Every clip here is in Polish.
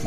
w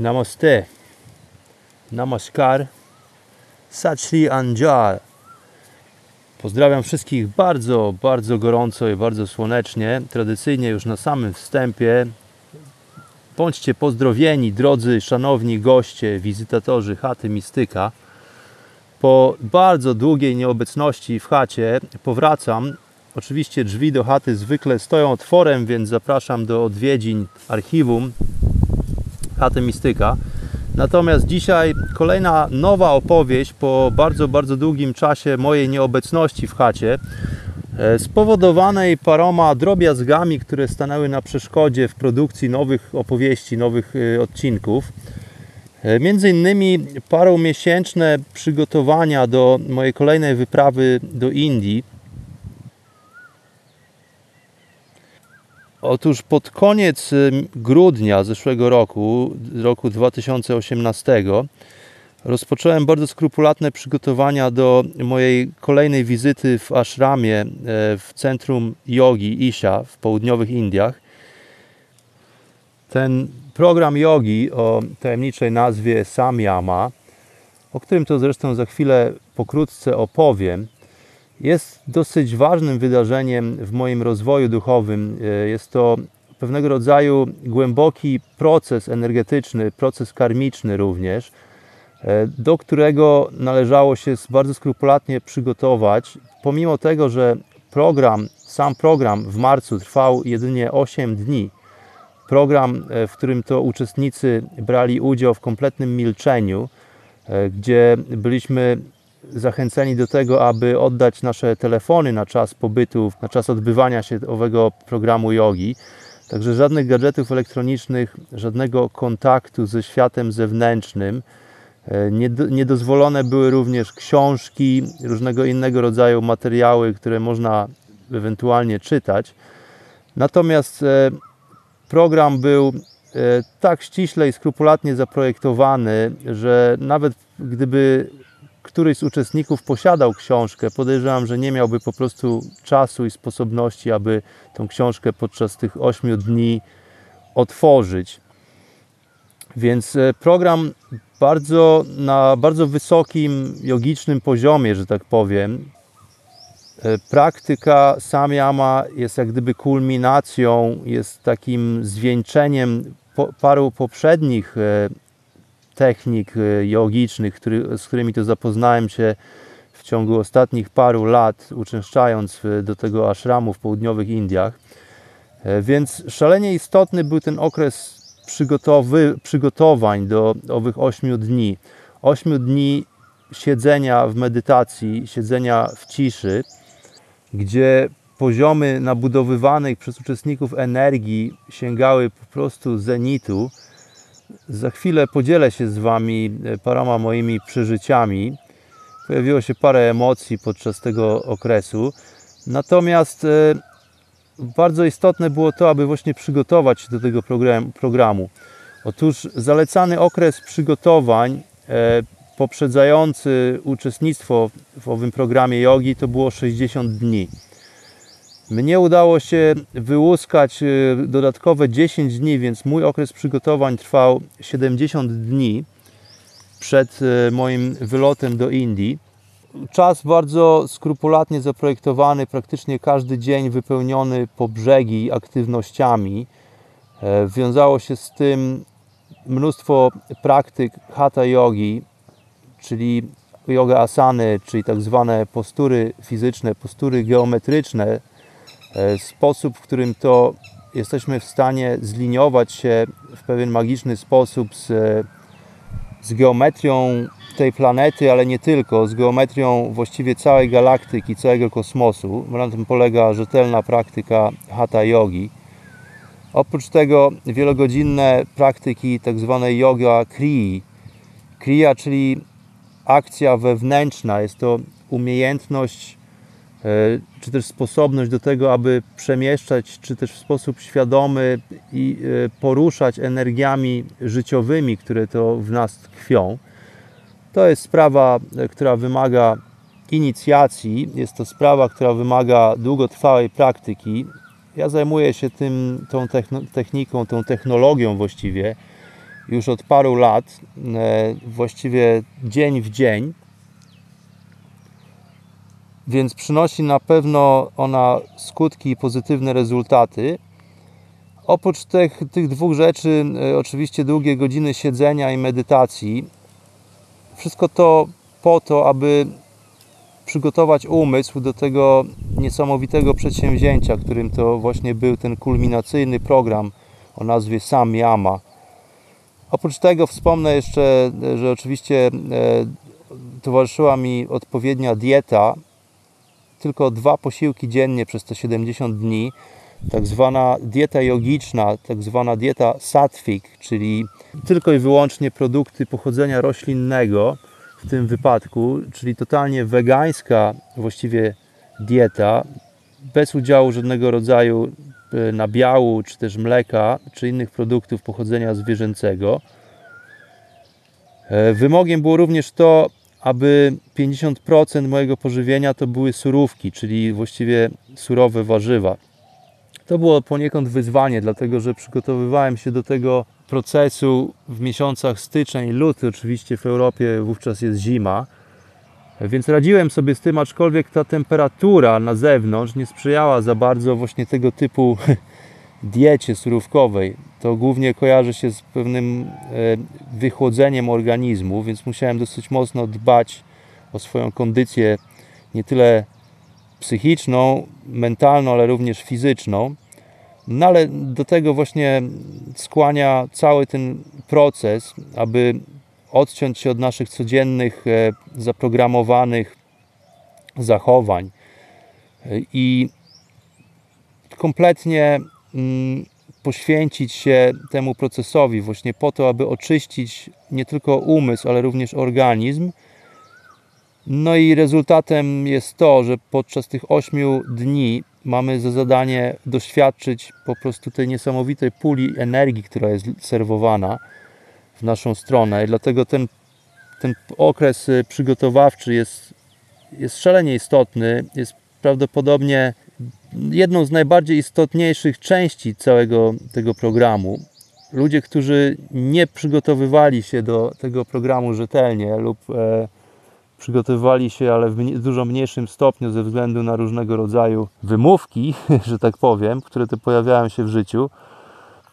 Namaste, namaskar, sat shri anjal. Pozdrawiam wszystkich bardzo, bardzo gorąco i bardzo słonecznie. Tradycyjnie już na samym wstępie bądźcie pozdrowieni, drodzy, szanowni goście, wizytatorzy chaty Mistyka. Po bardzo długiej nieobecności w chacie powracam. Oczywiście drzwi do chaty zwykle stoją otworem, więc zapraszam do odwiedzin archiwum chaty Mistyka. Natomiast dzisiaj kolejna nowa opowieść po bardzo, bardzo długim czasie mojej nieobecności w chacie, spowodowanej paroma drobiazgami, które stanęły na przeszkodzie w produkcji nowych opowieści, nowych odcinków. Między innymi paromiesięczne przygotowania do mojej kolejnej wyprawy do Indii. Otóż pod koniec grudnia zeszłego roku, roku 2018, rozpocząłem bardzo skrupulatne przygotowania do mojej kolejnej wizyty w ashramie w centrum jogi Isha w południowych Indiach. Ten program jogi o tajemniczej nazwie Samyama, o którym to zresztą za chwilę pokrótce opowiem, jest dosyć ważnym wydarzeniem w moim rozwoju duchowym. Jest to pewnego rodzaju głęboki proces energetyczny, proces karmiczny również, do którego należało się bardzo skrupulatnie przygotować. Pomimo tego, że sam program w marcu trwał jedynie 8 dni. Program, w którym to uczestnicy brali udział w kompletnym milczeniu, gdzie byliśmy zachęceni do tego, aby oddać nasze telefony na czas pobytu, na czas odbywania się owego programu jogi. Także żadnych gadżetów elektronicznych, żadnego kontaktu ze światem zewnętrznym. Niedozwolone były również książki, różnego innego rodzaju materiały, które można ewentualnie czytać. Natomiast program był tak ściśle i skrupulatnie zaprojektowany, że nawet gdyby któryś z uczestników posiadał książkę, podejrzewam, że nie miałby po prostu czasu i sposobności, aby tą książkę podczas tych 8 dni otworzyć. Więc program na bardzo wysokim jogicznym poziomie, że tak powiem. Praktyka samyama jest jak gdyby kulminacją, jest takim zwieńczeniem paru poprzednich technik jogicznych, z którymi to zapoznałem się w ciągu ostatnich paru lat, uczęszczając do tego ashramu w południowych Indiach. Więc szalenie istotny był ten okres przygotowań do owych 8 dni. 8 dni siedzenia w medytacji, siedzenia w ciszy, gdzie poziomy nabudowywanych przez uczestników energii sięgały po prostu zenitu. Za chwilę podzielę się z Wami paroma moimi przeżyciami. Pojawiło się parę emocji podczas tego okresu. Natomiast bardzo istotne było to, aby właśnie przygotować się do tego programu. Otóż zalecany okres przygotowań poprzedzający uczestnictwo w owym programie jogi to było 60 dni. Mnie udało się wyłuskać dodatkowe 10 dni, więc mój okres przygotowań trwał 70 dni przed moim wylotem do Indii. Czas bardzo skrupulatnie zaprojektowany, praktycznie każdy dzień wypełniony po brzegi aktywnościami. Wiązało się z tym mnóstwo praktyk Hatha Yogi, czyli joga asany, czyli tak zwane postury fizyczne, postury geometryczne, sposób, w którym to jesteśmy w stanie zliniować się w pewien magiczny sposób z geometrią tej planety, ale nie tylko, z geometrią właściwie całej galaktyki, całego kosmosu. Na tym polega rzetelna praktyka Hatha Yogi. Oprócz tego wielogodzinne praktyki tak zwanej yoga krii. Kriya, czyli akcja wewnętrzna, jest to umiejętność czy też sposobność do tego, aby przemieszczać, czy też w sposób świadomy i poruszać energiami życiowymi, które to w nas tkwią. To jest sprawa, która wymaga inicjacji, jest to sprawa, która wymaga długotrwałej praktyki. Ja zajmuję się tym, tą techniką, tą technologią właściwie już od paru lat, właściwie dzień w dzień. Więc przynosi na pewno ona skutki i pozytywne rezultaty. Oprócz tych dwóch rzeczy, oczywiście długie godziny siedzenia i medytacji. Wszystko to po to, aby przygotować umysł do tego niesamowitego przedsięwzięcia, którym to właśnie był ten kulminacyjny program o nazwie Samyama. Oprócz tego wspomnę jeszcze, że oczywiście towarzyszyła mi odpowiednia dieta, tylko 2 posiłki dziennie przez te 70 dni, tak zwana dieta jogiczna, tak zwana dieta sattwik, czyli tylko i wyłącznie produkty pochodzenia roślinnego w tym wypadku, czyli totalnie wegańska właściwie dieta, bez udziału żadnego rodzaju nabiału, czy też mleka, czy innych produktów pochodzenia zwierzęcego. Wymogiem było również to, aby 50% mojego pożywienia to były surówki, czyli właściwie surowe warzywa. To było poniekąd wyzwanie, dlatego że przygotowywałem się do tego procesu w miesiącach styczeń, luty, oczywiście w Europie wówczas jest zima, więc radziłem sobie z tym, aczkolwiek ta temperatura na zewnątrz nie sprzyjała za bardzo właśnie tego typu diecie surówkowej. To głównie kojarzy się z pewnym wychłodzeniem organizmu, więc musiałem dosyć mocno dbać o swoją kondycję, nie tyle psychiczną, mentalną, ale również fizyczną. No ale do tego właśnie skłania cały ten proces, aby odciąć się od naszych codziennych, zaprogramowanych zachowań i kompletnie poświęcić się temu procesowi właśnie po to, aby oczyścić nie tylko umysł, ale również organizm. No i rezultatem jest to, że podczas tych 8 dni mamy za zadanie doświadczyć po prostu tej niesamowitej puli energii, która jest serwowana w naszą stronę. I dlatego ten okres przygotowawczy jest szalenie istotny, jest prawdopodobnie jedną z najbardziej istotniejszych części całego tego programu. Ludzie, którzy nie przygotowywali się do tego programu rzetelnie lub przygotowywali się, ale w dużo mniejszym stopniu ze względu na różnego rodzaju wymówki, że tak powiem, które te pojawiają się w życiu,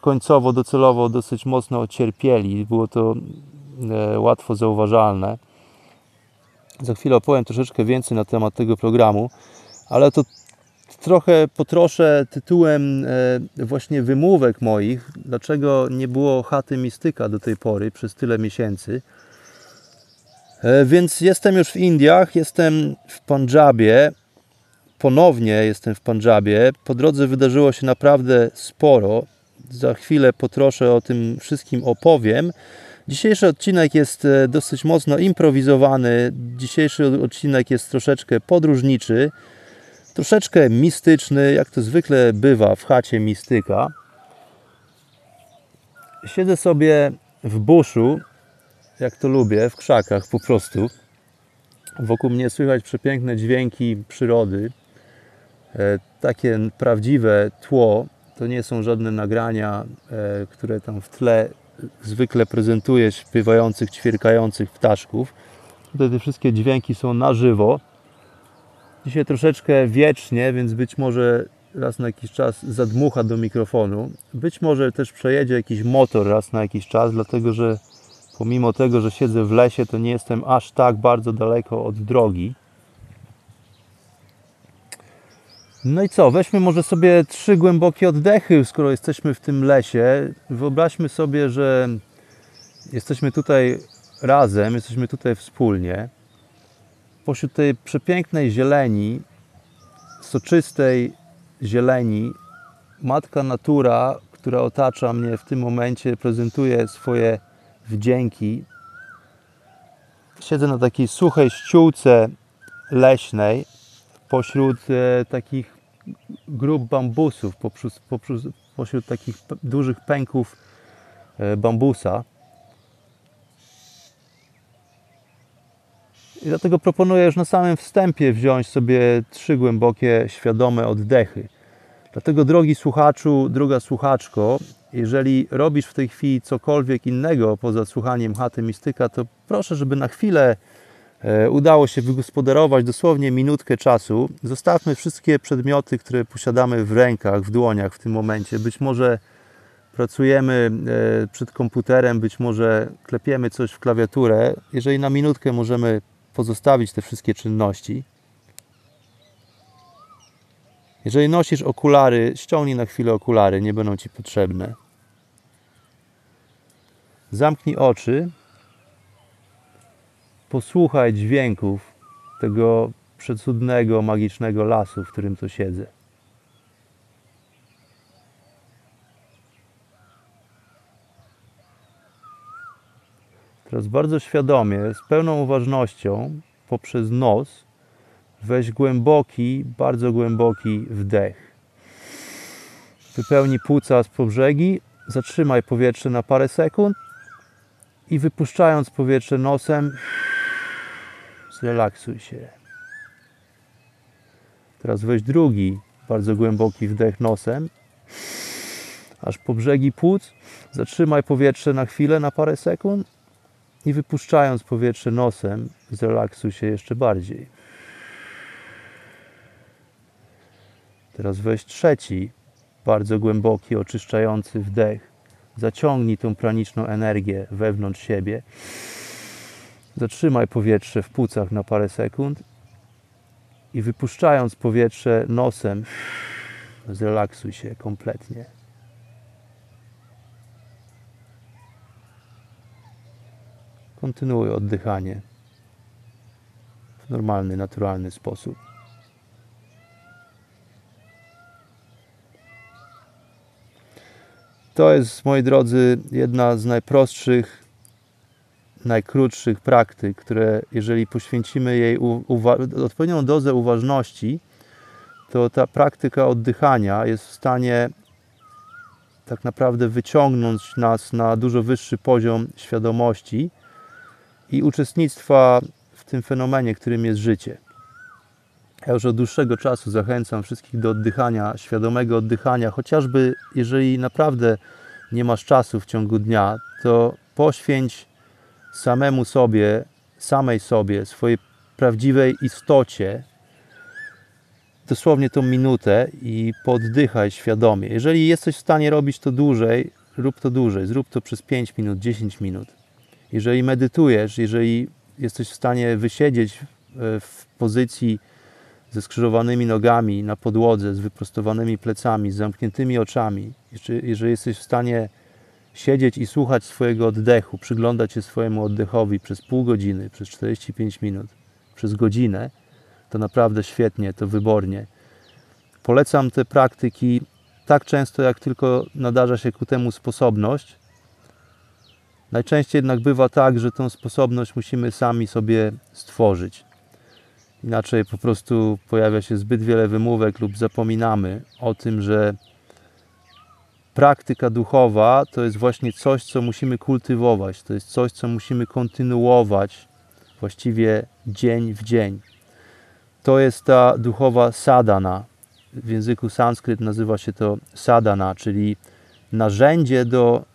końcowo, docelowo dosyć mocno cierpieli. Było to łatwo zauważalne. Za chwilę opowiem troszeczkę więcej na temat tego programu, ale to trochę potroszę tytułem właśnie wymówek moich, dlaczego nie było Chaty Mistyka do tej pory przez tyle miesięcy. Więc jestem już w Indiach, jestem w Pendżabie, ponownie jestem w Pendżabie. Po drodze wydarzyło się naprawdę sporo. Za chwilę potroszę o tym wszystkim opowiem. Dzisiejszy odcinek jest dosyć mocno improwizowany. Dzisiejszy odcinek jest troszeczkę podróżniczy, troszeczkę mistyczny, jak to zwykle bywa w chacie mistyka. Siedzę sobie w buszu, jak to lubię, w krzakach po prostu. Wokół mnie słychać przepiękne dźwięki przyrody. Takie prawdziwe tło. To nie są żadne nagrania, które tam w tle zwykle prezentuje śpiewających, ćwierkających ptaszków. Tutaj te wszystkie dźwięki są na żywo. Dzisiaj troszeczkę wiecznie, więc być może raz na jakiś czas zadmucha do mikrofonu. Być może też przejedzie jakiś motor raz na jakiś czas, dlatego że pomimo tego, że siedzę w lesie, to nie jestem aż tak bardzo daleko od drogi. No i co? Weźmy może sobie 3 głębokie oddechy, skoro jesteśmy w tym lesie. Wyobraźmy sobie, że jesteśmy tutaj razem, jesteśmy tutaj wspólnie. Pośród tej przepięknej zieleni, soczystej zieleni, matka natura, która otacza mnie w tym momencie, prezentuje swoje wdzięki. Siedzę na takiej suchej ściółce leśnej, pośród takich grup bambusów, pośród takich dużych pęków bambusa. I dlatego proponuję już na samym wstępie wziąć sobie 3 głębokie, świadome oddechy. Dlatego, drogi słuchaczu, droga słuchaczko, jeżeli robisz w tej chwili cokolwiek innego poza słuchaniem Chaty Mistyka, to proszę, żeby na chwilę udało się wygospodarować dosłownie minutkę czasu. Zostawmy wszystkie przedmioty, które posiadamy w rękach, w dłoniach w tym momencie. Być może pracujemy przed komputerem, być może klepiemy coś w klawiaturę. Jeżeli na minutkę możemy pozostawić te wszystkie czynności. Jeżeli nosisz okulary, ściągnij na chwilę okulary, nie będą Ci potrzebne. Zamknij oczy. Posłuchaj dźwięków tego przecudnego, magicznego lasu, w którym tu siedzę. Teraz bardzo świadomie, z pełną uważnością, poprzez nos weź głęboki, bardzo głęboki wdech. Wypełnij płuca z po brzegi, zatrzymaj powietrze na parę sekund i wypuszczając powietrze nosem, zrelaksuj się. Teraz weź drugi, bardzo głęboki wdech nosem, aż po brzegi płuc, zatrzymaj powietrze na chwilę, na parę sekund i wypuszczając powietrze nosem, zrelaksuj się jeszcze bardziej. Teraz weź trzeci, bardzo głęboki, oczyszczający wdech. Zaciągnij tą praniczną energię wewnątrz siebie. Zatrzymaj powietrze w płucach na parę sekund i wypuszczając powietrze nosem, zrelaksuj się kompletnie. Kontynuuj oddychanie w normalny, naturalny sposób. To jest, moi drodzy, jedna z najprostszych, najkrótszych praktyk, które jeżeli poświęcimy jej odpowiednią dozę uważności, to ta praktyka oddychania jest w stanie tak naprawdę wyciągnąć nas na dużo wyższy poziom świadomości i uczestnictwa w tym fenomenie, którym jest życie. Ja już od dłuższego czasu zachęcam wszystkich do oddychania, świadomego oddychania, chociażby jeżeli naprawdę nie masz czasu w ciągu dnia, to poświęć samemu sobie, samej sobie, swojej prawdziwej istocie dosłownie tą minutę i poddychaj świadomie. Jeżeli jesteś w stanie robić to dłużej, rób to dłużej, zrób to przez 5 minut, 10 minut. Jeżeli medytujesz, jeżeli jesteś w stanie wysiedzieć w pozycji ze skrzyżowanymi nogami na podłodze, z wyprostowanymi plecami, z zamkniętymi oczami, jeżeli jesteś w stanie siedzieć i słuchać swojego oddechu, przyglądać się swojemu oddechowi przez pół godziny, przez 45 minut, przez godzinę, to naprawdę świetnie, to wybornie. Polecam te praktyki tak często, jak tylko nadarza się ku temu sposobność. Najczęściej jednak bywa tak, że tą sposobność musimy sami sobie stworzyć. Inaczej po prostu pojawia się zbyt wiele wymówek lub zapominamy o tym, że praktyka duchowa to jest właśnie coś, co musimy kultywować. To jest coś, co musimy kontynuować właściwie dzień w dzień. To jest ta duchowa sadhana. W języku sanskryt nazywa się to sadhana, czyli narzędzie,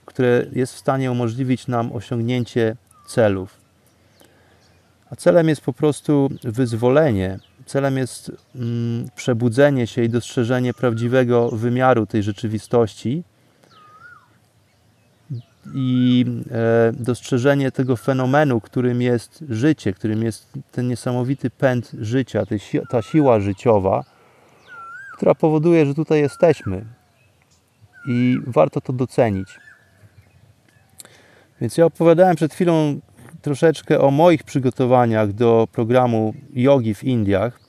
które jest w stanie umożliwić nam osiągnięcie celów. A celem jest po prostu wyzwolenie celem jest przebudzenie się i dostrzeżenie prawdziwego wymiaru tej rzeczywistości i dostrzeżenie tego fenomenu, którym jest życie, którym jest ten niesamowity pęd życia, ta siła życiowa, która powoduje, że tutaj jesteśmy i warto to docenić. Więc ja opowiadałem przed chwilą troszeczkę o moich przygotowaniach do programu jogi w Indiach.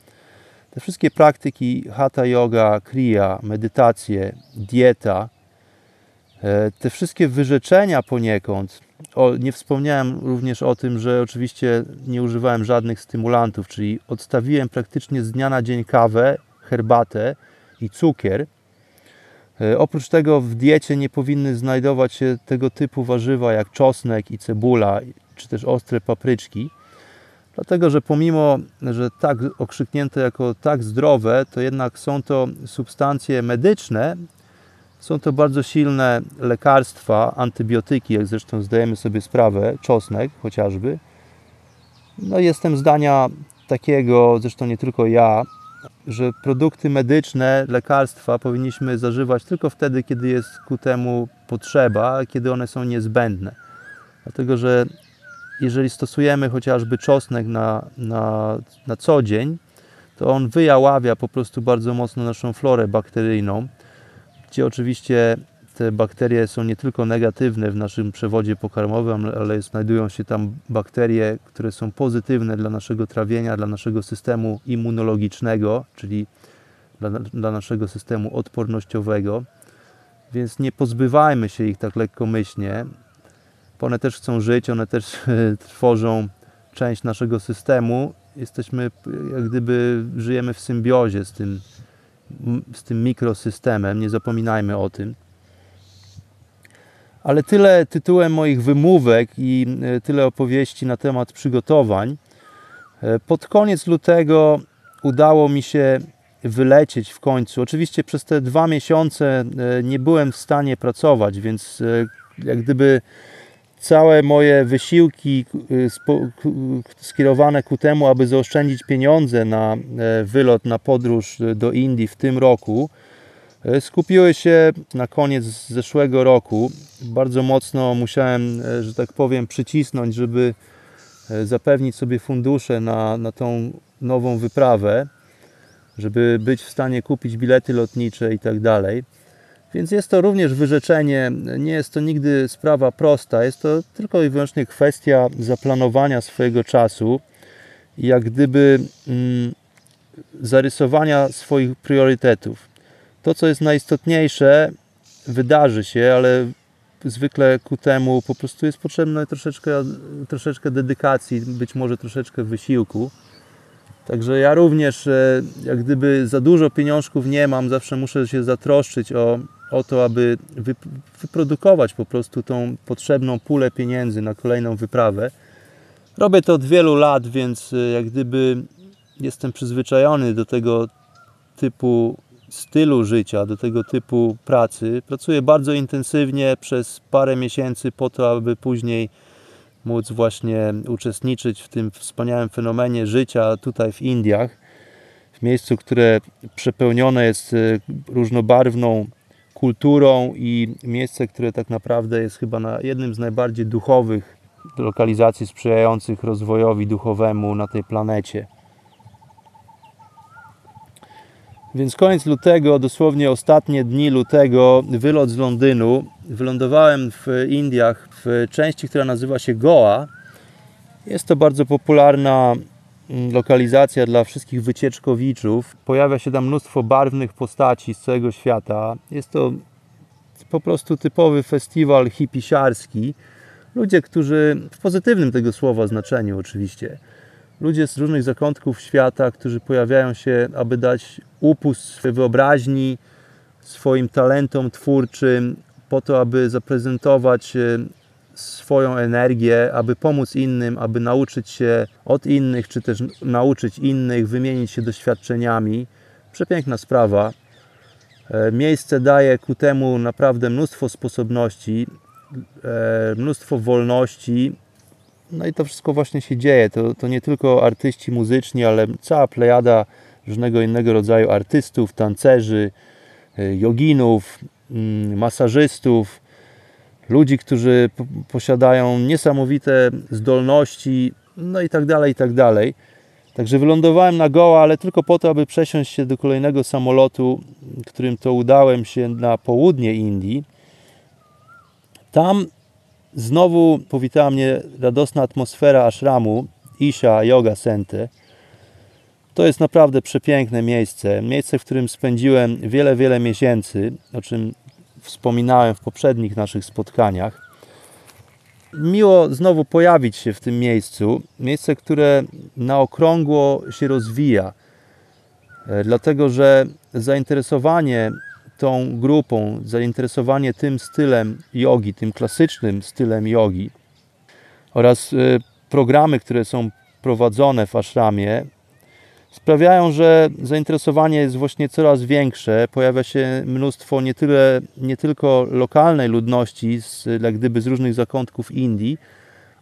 Te wszystkie praktyki Hatha Yoga, Kriya, medytacje, dieta, te wszystkie wyrzeczenia poniekąd. Nie wspomniałem również o tym, że oczywiście nie używałem żadnych stymulantów, czyli odstawiłem praktycznie z dnia na dzień kawę, herbatę i cukier. Oprócz tego w diecie nie powinny znajdować się tego typu warzywa jak czosnek i cebula, czy też ostre papryczki. Dlatego, że pomimo, że tak okrzyknięte jako tak zdrowe, to jednak są to substancje medyczne, są to bardzo silne lekarstwa, antybiotyki, jak zresztą zdajemy sobie sprawę, czosnek chociażby. No jestem zdania takiego, zresztą nie tylko ja, że produkty medyczne, lekarstwa powinniśmy zażywać tylko wtedy, kiedy jest ku temu potrzeba, kiedy one są niezbędne. Dlatego, że jeżeli stosujemy chociażby czosnek na co dzień, to on wyjaławia po prostu bardzo mocno naszą florę bakteryjną, gdzie oczywiście te bakterie są nie tylko negatywne w naszym przewodzie pokarmowym, ale znajdują się tam bakterie, które są pozytywne dla naszego trawienia, dla naszego systemu immunologicznego, czyli dla naszego systemu odpornościowego. Więc nie pozbywajmy się ich tak lekkomyślnie. One też chcą żyć, one też tworzą część naszego systemu. Jesteśmy, jak gdyby żyjemy w symbiozie z tym mikrosystemem, nie zapominajmy o tym. Ale tyle tytułem moich wymówek i tyle opowieści na temat przygotowań. Pod koniec lutego udało mi się wylecieć w końcu. Oczywiście przez te 2 miesiące nie byłem w stanie pracować, więc jak gdyby całe moje wysiłki skierowane ku temu, aby zaoszczędzić pieniądze na wylot, na podróż do Indii w tym roku, skupiły się na koniec zeszłego roku. Bardzo mocno musiałem, że tak powiem, przycisnąć, żeby zapewnić sobie fundusze na tą nową wyprawę, żeby być w stanie kupić bilety lotnicze i tak dalej. Więc jest to również wyrzeczenie, nie jest to nigdy sprawa prosta, jest to tylko i wyłącznie kwestia zaplanowania swojego czasu i jak gdyby zarysowania swoich priorytetów. To, co jest najistotniejsze, wydarzy się, ale zwykle ku temu po prostu jest potrzebne troszeczkę dedykacji, być może troszeczkę wysiłku. Także ja również, jak gdyby za dużo pieniążków nie mam, zawsze muszę się zatroszczyć o to, aby wyprodukować po prostu tą potrzebną pulę pieniędzy na kolejną wyprawę. Robię to od wielu lat, więc jak gdyby jestem przyzwyczajony do tego typu stylu życia, do tego typu pracy. Pracuję bardzo intensywnie przez parę miesięcy po to, aby później móc właśnie uczestniczyć w tym wspaniałym fenomenie życia tutaj w Indiach, w miejscu, które przepełnione jest różnobarwną kulturą i miejsce, które tak naprawdę jest chyba jednym z najbardziej duchowych lokalizacji sprzyjających rozwojowi duchowemu na tej planecie. Więc koniec lutego, dosłownie ostatnie dni lutego, wylot z Londynu. Wylądowałem w Indiach w części, która nazywa się Goa. Jest to bardzo popularna lokalizacja dla wszystkich wycieczkowiczów. Pojawia się tam mnóstwo barwnych postaci z całego świata. Jest to po prostu typowy festiwal hipisiarski. Ludzie, którzy w pozytywnym tego słowa znaczeniu oczywiście, ludzie z różnych zakątków świata, którzy pojawiają się, aby dać upust swojej wyobraźni, swoim talentom twórczym, po to, aby zaprezentować swoją energię, aby pomóc innym, aby nauczyć się od innych, czy też nauczyć innych, wymienić się doświadczeniami. Przepiękna sprawa. Miejsce daje ku temu naprawdę mnóstwo sposobności, mnóstwo wolności, No i to wszystko właśnie się dzieje. To nie tylko artyści muzyczni, ale cała plejada różnego innego rodzaju artystów, tancerzy, joginów, masażystów, ludzi, którzy posiadają niesamowite zdolności, no i tak dalej, i tak dalej. Także wylądowałem na Goa, ale tylko po to, aby przesiąść się do kolejnego samolotu, którym to udałem się na południe Indii. Tam znowu powitała mnie radosna atmosfera ashramu Isha Yoga Center. To jest naprawdę przepiękne miejsce. Miejsce, w którym spędziłem wiele, wiele miesięcy, o czym wspominałem w poprzednich naszych spotkaniach. Miło znowu pojawić się w tym miejscu. Miejsce, które na okrągło się rozwija. Dlatego, że zainteresowanie tą grupą, zainteresowanie tym stylem jogi, tym klasycznym stylem jogi oraz programy, które są prowadzone w ashramie, sprawiają, że zainteresowanie jest właśnie coraz większe. Pojawia się mnóstwo nie tylko lokalnej ludności, z różnych zakątków Indii,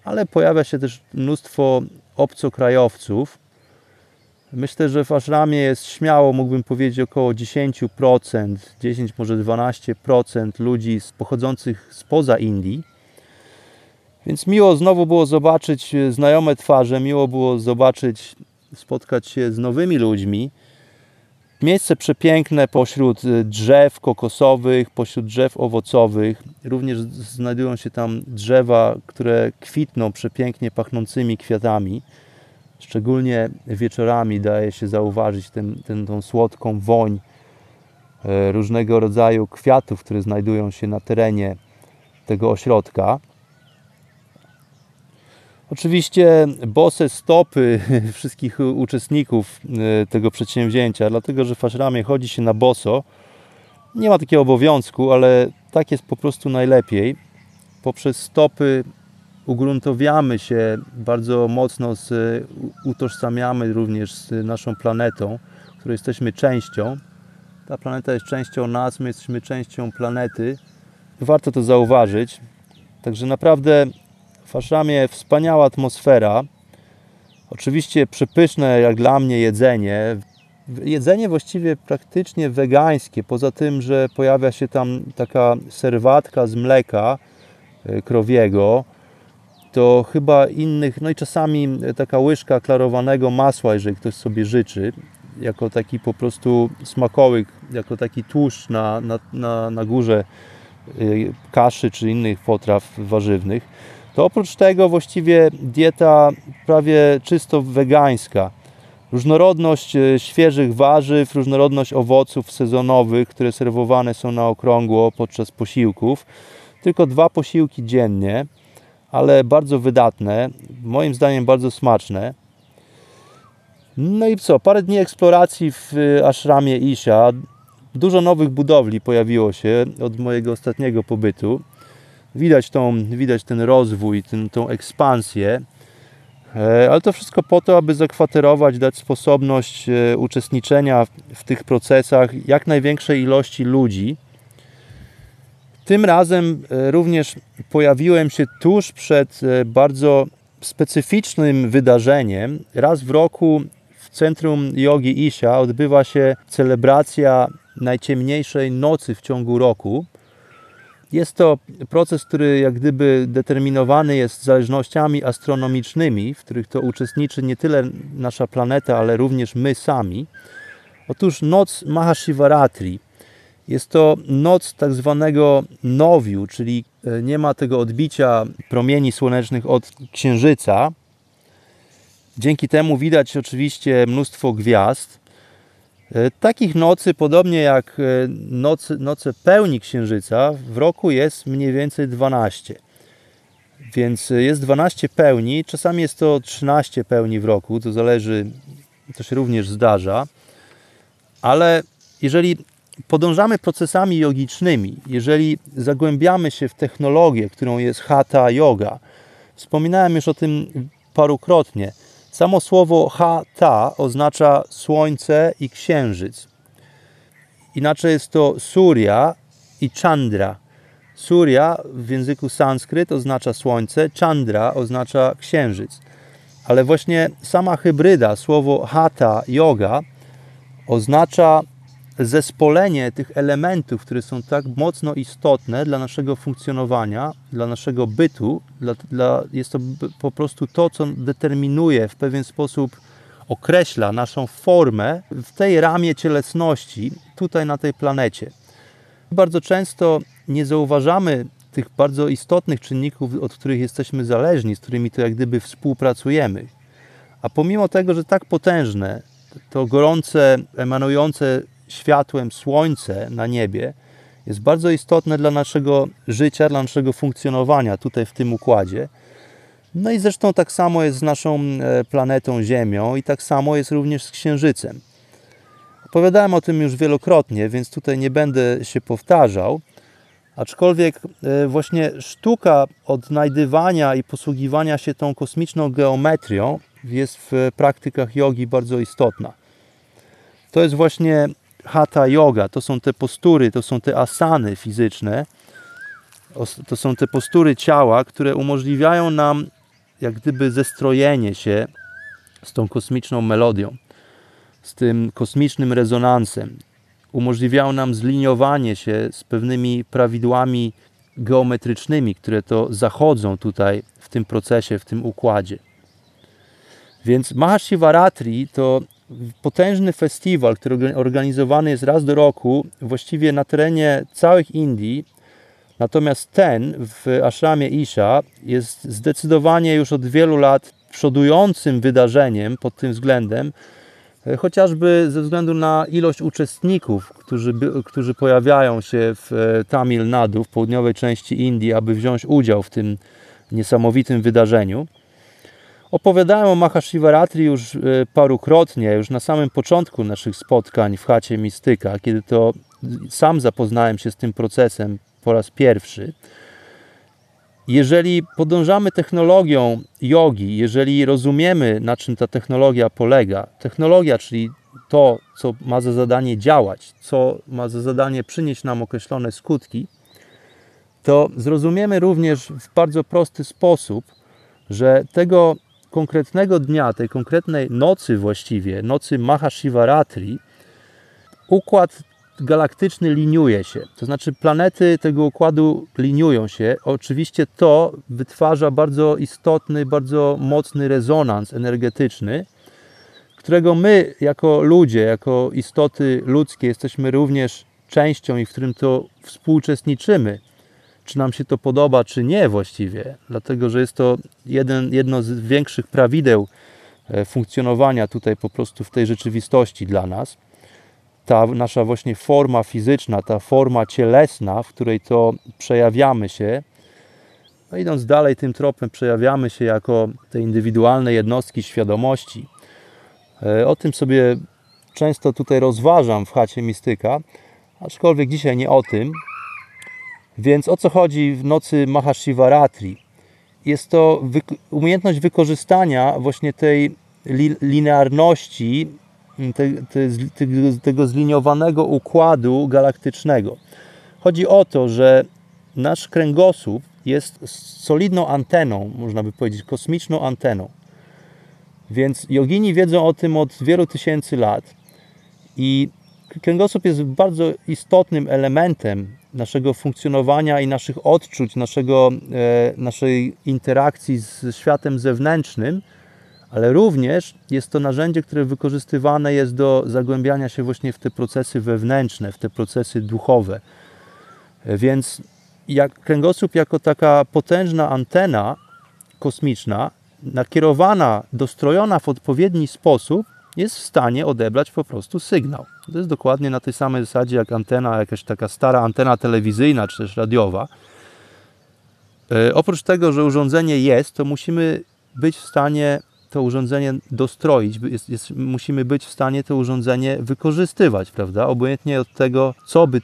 ale pojawia się też mnóstwo obcokrajowców. Myślę, że w ashramie jest śmiało, mógłbym powiedzieć, około 10%, 10 może 12% ludzi pochodzących spoza Indii. Więc miło znowu było zobaczyć znajome twarze, miło było zobaczyć, spotkać się z nowymi ludźmi. Miejsce przepiękne pośród drzew kokosowych, pośród drzew owocowych. Również znajdują się tam drzewa, które kwitną przepięknie pachnącymi kwiatami. Szczególnie wieczorami daje się zauważyć tą słodką woń różnego rodzaju kwiatów, które znajdują się na terenie tego ośrodka. Oczywiście bose stopy wszystkich uczestników tego przedsięwzięcia, dlatego że w ashramie chodzi się na boso. Nie ma takiego obowiązku, ale tak jest po prostu najlepiej. Poprzez stopy ugruntowiamy się bardzo mocno, utożsamiamy również z naszą planetą, której jesteśmy częścią. Ta planeta jest częścią nas, my jesteśmy częścią planety. Warto to zauważyć. Także naprawdę w ashramie wspaniała atmosfera. Oczywiście przepyszne, jak dla mnie, jedzenie. Jedzenie właściwie praktycznie wegańskie, poza tym, że pojawia się tam taka serwatka z mleka krowiego, to chyba innych, no i czasami taka łyżka klarowanego masła, jeżeli ktoś sobie życzy, jako taki po prostu smakołyk, jako taki tłuszcz na górze kaszy czy innych potraw warzywnych. To oprócz tego właściwie dieta prawie czysto wegańska. Różnorodność świeżych warzyw, różnorodność owoców sezonowych, które serwowane są na okrągło podczas posiłków. Tylko 2 posiłki dziennie, ale bardzo wydatne, moim zdaniem bardzo smaczne. No i co, parę dni eksploracji w ashramie Isha. Dużo nowych budowli pojawiło się od mojego ostatniego pobytu. Widać ten rozwój, tą ekspansję, ale to wszystko po to, aby zakwaterować, dać sposobność uczestniczenia w tych procesach jak największej ilości ludzi. Tym razem również pojawiłem się tuż przed bardzo specyficznym wydarzeniem. Raz w roku w centrum jogi Isha odbywa się celebracja najciemniejszej nocy w ciągu roku. Jest to proces, który jak gdyby determinowany jest zależnościami astronomicznymi, w których to uczestniczy nie tyle nasza planeta, ale również my sami. Otóż noc Mahashivaratri jest to noc tak zwanego nowiu, czyli nie ma tego odbicia promieni słonecznych od księżyca. Dzięki temu widać oczywiście mnóstwo gwiazd. Takich nocy, podobnie jak noce pełni księżyca, w roku jest mniej więcej 12. Więc jest 12 pełni, czasami jest to 13 pełni w roku, to zależy, to się również zdarza. Ale jeżeli podążamy procesami jogicznymi, jeżeli zagłębiamy się w technologię, którą jest Hatha Yoga, wspominałem już o tym parukrotnie, samo słowo Hatha oznacza słońce i księżyc. Inaczej jest to Surya i Chandra. Surya w języku sanskryt oznacza słońce, Chandra oznacza księżyc. Ale właśnie sama hybryda, słowo Hatha Yoga oznacza zespolenie tych elementów, które są tak mocno istotne dla naszego funkcjonowania, dla naszego bytu. Jest to po prostu to, co determinuje w pewien sposób, określa naszą formę w tej ramie cielesności, tutaj na tej planecie. Bardzo często nie zauważamy tych bardzo istotnych czynników, od których jesteśmy zależni, z którymi to jak gdyby współpracujemy. A pomimo tego, że tak potężne, to gorące, emanujące światłem słońce na niebie jest bardzo istotne dla naszego życia, dla naszego funkcjonowania tutaj w tym układzie. No i zresztą tak samo jest z naszą planetą Ziemią i tak samo jest również z Księżycem. Opowiadałem o tym już wielokrotnie, więc tutaj nie będę się powtarzał. Aczkolwiek właśnie sztuka odnajdywania i posługiwania się tą kosmiczną geometrią jest w praktykach jogi bardzo istotna. To jest właśnie Hatha Yoga, to są te postury, to są te asany fizyczne, to są te postury ciała, które umożliwiają nam jak gdyby zestrojenie się z tą kosmiczną melodią, z tym kosmicznym rezonansem. Umożliwiają nam zliniowanie się z pewnymi prawidłami geometrycznymi, które to zachodzą tutaj w tym procesie, w tym układzie. Więc Mahashivaratri to potężny festiwal, który organizowany jest raz do roku, właściwie na terenie całych Indii. Natomiast ten w ashramie Isha jest zdecydowanie już od wielu lat przodującym wydarzeniem pod tym względem, chociażby ze względu na ilość uczestników, którzy pojawiają się w Tamil Nadu, w południowej części Indii, aby wziąć udział w tym niesamowitym wydarzeniu. Opowiadałem o Mahashivaratri już parukrotnie, już na samym początku naszych spotkań w Chacie Mistyka, kiedy to sam zapoznałem się z tym procesem po raz pierwszy. Jeżeli podążamy technologią jogi, jeżeli rozumiemy, na czym ta technologia polega, technologia, czyli to, co ma za zadanie działać, co ma za zadanie przynieść nam określone skutki, to zrozumiemy również w bardzo prosty sposób, że tego konkretnego dnia, tej konkretnej nocy właściwie, nocy Mahashivaratri, układ galaktyczny liniuje się, to znaczy planety tego układu liniują się. Oczywiście to wytwarza bardzo istotny, bardzo mocny rezonans energetyczny, którego my jako ludzie, jako istoty ludzkie jesteśmy również częścią i w którym to współuczestniczymy. Czy nam się to podoba, czy nie właściwie, dlatego że jest to jedno z większych prawideł funkcjonowania tutaj po prostu w tej rzeczywistości dla nas. Ta nasza właśnie forma fizyczna, ta forma cielesna, w której to przejawiamy się, no idąc dalej tym tropem, przejawiamy się jako te indywidualne jednostki świadomości. O tym sobie często tutaj rozważam w Chacie Mistyka, aczkolwiek dzisiaj nie o tym. Więc o co chodzi w nocy Mahashivaratri? Jest to umiejętność wykorzystania właśnie tej linearności, tego zliniowanego układu galaktycznego. Chodzi o to, że nasz kręgosłup jest solidną anteną, można by powiedzieć, kosmiczną anteną. Więc jogini wiedzą o tym od wielu tysięcy lat i kręgosłup jest bardzo istotnym elementem naszego funkcjonowania i naszych odczuć, naszej interakcji z światem zewnętrznym, ale również jest to narzędzie, które wykorzystywane jest do zagłębiania się właśnie w te procesy wewnętrzne, w te procesy duchowe. Więc kręgosłup jako taka potężna antena kosmiczna, nakierowana, dostrojona w odpowiedni sposób, jest w stanie odebrać po prostu sygnał. To jest dokładnie na tej samej zasadzie jak antena, jakaś taka stara antena telewizyjna czy też radiowa. Oprócz tego, że urządzenie jest, to musimy być w stanie to urządzenie dostroić, musimy być w stanie to urządzenie wykorzystywać, prawda? Obojętnie od tego, co by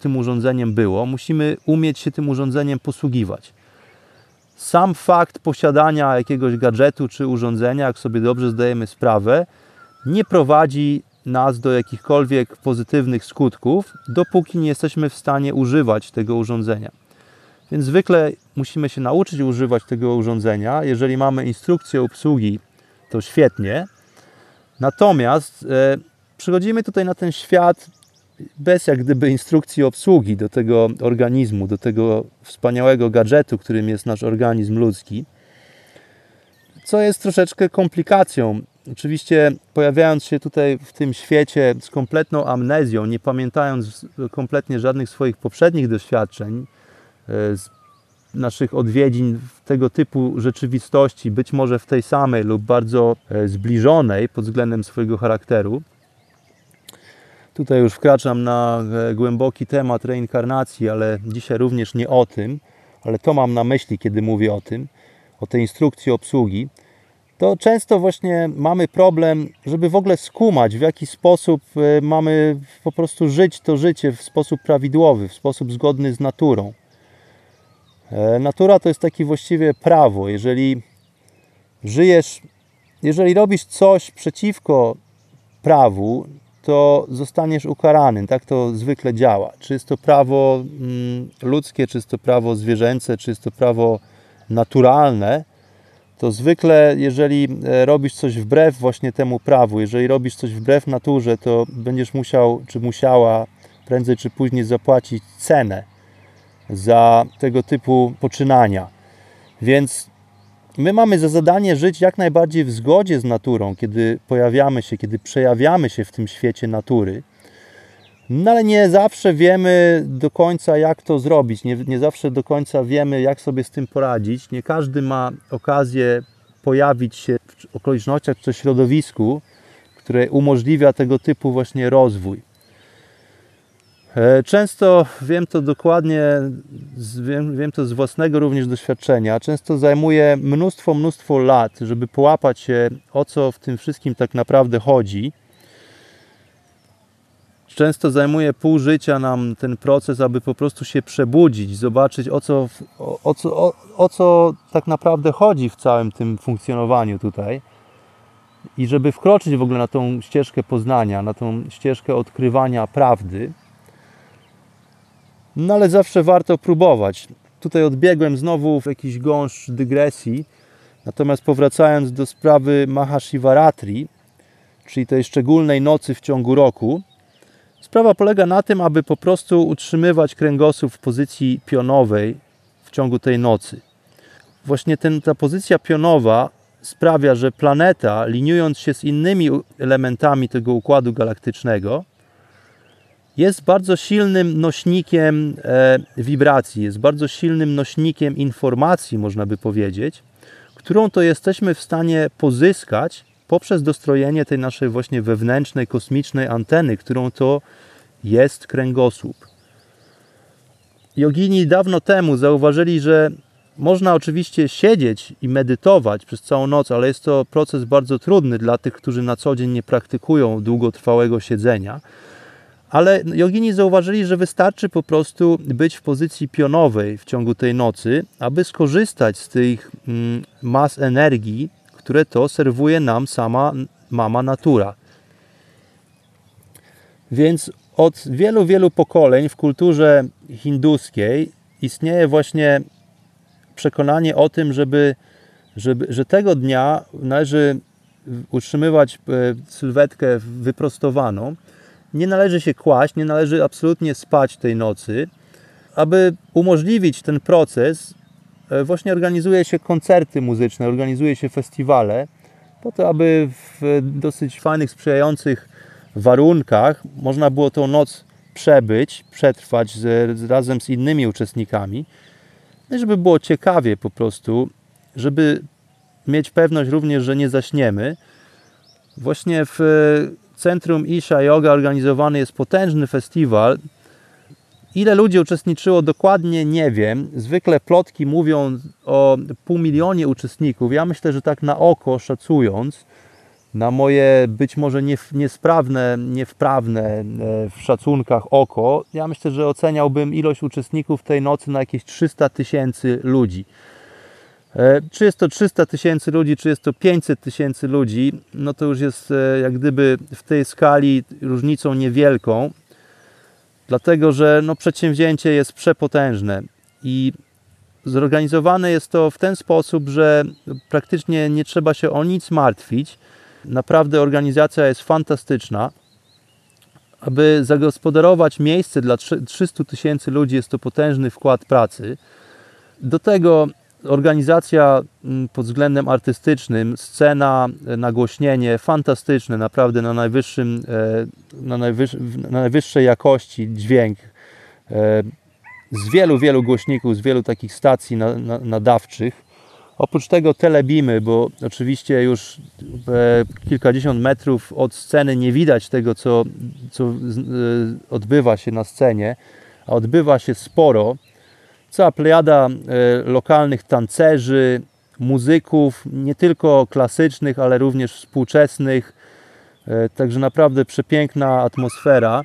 tym urządzeniem było, musimy umieć się tym urządzeniem posługiwać. Sam fakt posiadania jakiegoś gadżetu czy urządzenia, jak sobie dobrze zdajemy sprawę, nie prowadzi nas do jakichkolwiek pozytywnych skutków, dopóki nie jesteśmy w stanie używać tego urządzenia. Więc zwykle musimy się nauczyć używać tego urządzenia. Jeżeli mamy instrukcję obsługi, to świetnie. Natomiast przychodzimy tutaj na ten świat bez jak gdyby instrukcji obsługi do tego organizmu, do tego wspaniałego gadżetu, którym jest nasz organizm ludzki, co jest troszeczkę komplikacją. Oczywiście pojawiając się tutaj w tym świecie z kompletną amnezją, nie pamiętając kompletnie żadnych swoich poprzednich doświadczeń, z naszych odwiedzin w tego typu rzeczywistości, być może w tej samej lub bardzo zbliżonej pod względem swojego charakteru. Tutaj już wkraczam na głęboki temat reinkarnacji, ale dzisiaj również nie o tym, ale to mam na myśli, kiedy mówię o tym, o tej instrukcji obsługi, to często właśnie mamy problem, żeby w ogóle skumać, w jaki sposób mamy po prostu żyć to życie w sposób prawidłowy, w sposób zgodny z naturą. Natura to jest takie właściwie prawo. Jeżeli żyjesz, jeżeli robisz coś przeciwko prawu, to zostaniesz ukarany. Tak to zwykle działa. Czy jest to prawo ludzkie, czy jest to prawo zwierzęce, czy jest to prawo naturalne, to zwykle, jeżeli robisz coś wbrew właśnie temu prawu, jeżeli robisz coś wbrew naturze, to będziesz musiał, czy musiała prędzej czy później zapłacić cenę za tego typu poczynania. Więc my mamy za zadanie żyć jak najbardziej w zgodzie z naturą, kiedy pojawiamy się, kiedy przejawiamy się w tym świecie natury. No ale nie zawsze wiemy do końca, jak to zrobić. Nie zawsze do końca wiemy, jak sobie z tym poradzić. Nie każdy ma okazję pojawić się w okolicznościach czy środowisku, które umożliwia tego typu właśnie rozwój. Często wiem to dokładnie, wiem to z własnego również doświadczenia. Często zajmuje mnóstwo lat, żeby połapać się, o co w tym wszystkim tak naprawdę chodzi. Często zajmuje pół życia nam ten proces, aby po prostu się przebudzić, zobaczyć, o co tak naprawdę chodzi w całym tym funkcjonowaniu tutaj. I żeby wkroczyć w ogóle na tą ścieżkę poznania, na tą ścieżkę odkrywania prawdy. No ale zawsze warto próbować. Tutaj odbiegłem znowu w jakiś gąszcz dygresji, natomiast powracając do sprawy Mahashivaratri, czyli tej szczególnej nocy w ciągu roku, sprawa polega na tym, aby po prostu utrzymywać kręgosłup w pozycji pionowej w ciągu tej nocy. Właśnie ta pozycja pionowa sprawia, że planeta, liniując się z innymi elementami tego układu galaktycznego, jest bardzo silnym nośnikiem wibracji, jest bardzo silnym nośnikiem informacji, można by powiedzieć, którą to jesteśmy w stanie pozyskać poprzez dostrojenie tej naszej właśnie wewnętrznej, kosmicznej anteny, którą to jest kręgosłup. Jogini dawno temu zauważyli, że można oczywiście siedzieć i medytować przez całą noc, ale jest to proces bardzo trudny dla tych, którzy na co dzień nie praktykują długotrwałego siedzenia. Ale jogini zauważyli, że wystarczy po prostu być w pozycji pionowej w ciągu tej nocy, aby skorzystać z tych mas energii, które to serwuje nam sama mama natura. Więc od wielu pokoleń w kulturze hinduskiej istnieje właśnie przekonanie o tym, że tego dnia należy utrzymywać sylwetkę wyprostowaną. Nie należy się kłaść, nie należy absolutnie spać tej nocy. Aby umożliwić ten proces, właśnie organizuje się koncerty muzyczne, organizuje się festiwale, po to, aby w dosyć fajnych, sprzyjających warunkach można było tą noc przebyć, przetrwać razem z innymi uczestnikami. I żeby było ciekawie po prostu, żeby mieć pewność również, że nie zaśniemy. Właśnie w Centrum Isha Yoga organizowany jest potężny festiwal. Ile ludzi uczestniczyło, dokładnie nie wiem. Zwykle plotki mówią o 500 000 uczestników. Ja myślę, że tak na oko szacując, na moje być może niewprawne w szacunkach oko, ja myślę, że oceniałbym ilość uczestników tej nocy na jakieś 300 000 ludzi. Czy jest to 300 000 ludzi, czy jest to 500 000 ludzi, no to już jest jak gdyby w tej skali różnicą niewielką, dlatego że no, przedsięwzięcie jest przepotężne i Zorganizowane jest to w ten sposób, że praktycznie nie trzeba się o nic martwić. Naprawdę organizacja jest fantastyczna. Aby zagospodarować miejsce dla 300 tysięcy ludzi jest to potężny wkład pracy. Do tego organizacja pod względem artystycznym, scena, nagłośnienie fantastyczne, naprawdę na najwyższej jakości dźwięk. Z wielu głośników, z wielu takich stacji nadawczych. Oprócz tego telebimy, bo oczywiście już kilkadziesiąt metrów od sceny nie widać tego, co odbywa się na scenie, a odbywa się sporo. Cała plejada lokalnych tancerzy, muzyków, nie tylko klasycznych, ale również współczesnych. Także naprawdę przepiękna atmosfera.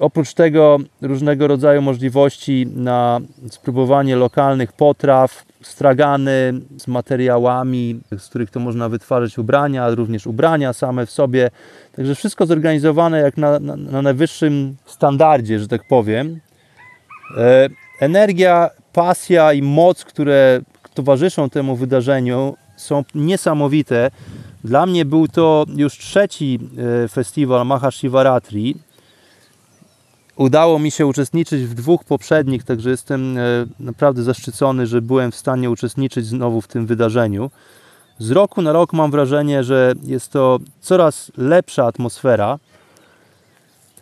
Oprócz tego różnego rodzaju możliwości na spróbowanie lokalnych potraw, stragany z materiałami, z których to można wytwarzać ubrania, również ubrania same w sobie. Także wszystko zorganizowane jak na najwyższym standardzie, że tak powiem. Energia, pasja i moc, które towarzyszą temu wydarzeniu, są niesamowite. Dla mnie był to już trzeci festiwal Mahashivaratri. Udało mi się uczestniczyć w dwóch poprzednich, także jestem naprawdę zaszczycony, że byłem w stanie uczestniczyć znowu w tym wydarzeniu. Z roku na rok mam wrażenie, że jest to coraz lepsza atmosfera.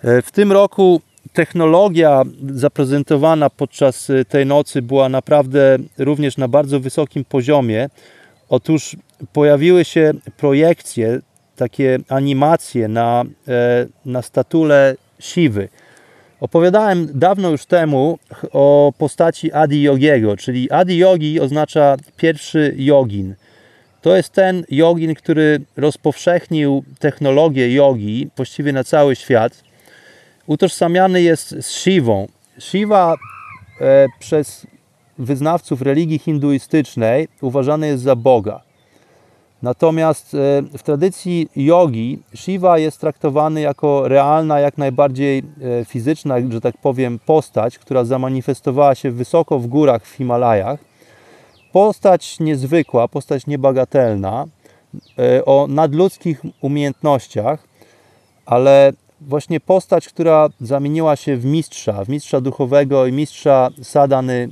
W tym roku technologia zaprezentowana podczas tej nocy była naprawdę również na bardzo wysokim poziomie. Otóż pojawiły się projekcje, takie animacje na statule Shiwy. Opowiadałem dawno już temu o postaci Adi Yogiego, czyli Adi Yogi oznacza pierwszy jogin. To jest ten jogin, który rozpowszechnił technologię jogi właściwie na cały świat. Utożsamiany jest z Shivą. Shiva przez wyznawców religii hinduistycznej uważany jest za Boga. Natomiast w tradycji jogi Shiva jest traktowany jako realna, jak najbardziej fizyczna, że tak powiem, postać, która zamanifestowała się wysoko w górach w Himalajach. Postać niezwykła, postać niebagatelna, o nadludzkich umiejętnościach, ale właśnie postać, która zamieniła się w mistrza duchowego i mistrza sadhany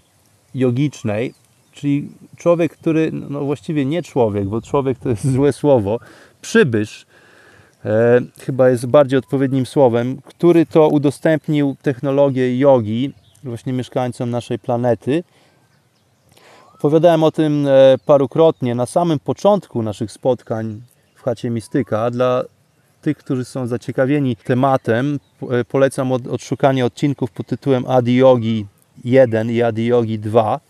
jogicznej, czyli człowiek, który, no właściwie nie człowiek, bo człowiek to jest złe słowo, przybysz, chyba jest bardziej odpowiednim słowem, który to udostępnił technologię jogi właśnie mieszkańcom naszej planety. Opowiadałem o tym parukrotnie na samym początku naszych spotkań w Chacie Mistyka. Dla tych, którzy są zaciekawieni tematem, polecam odszukanie odcinków pod tytułem Adi Yogi 1 i Adi Yogi 2.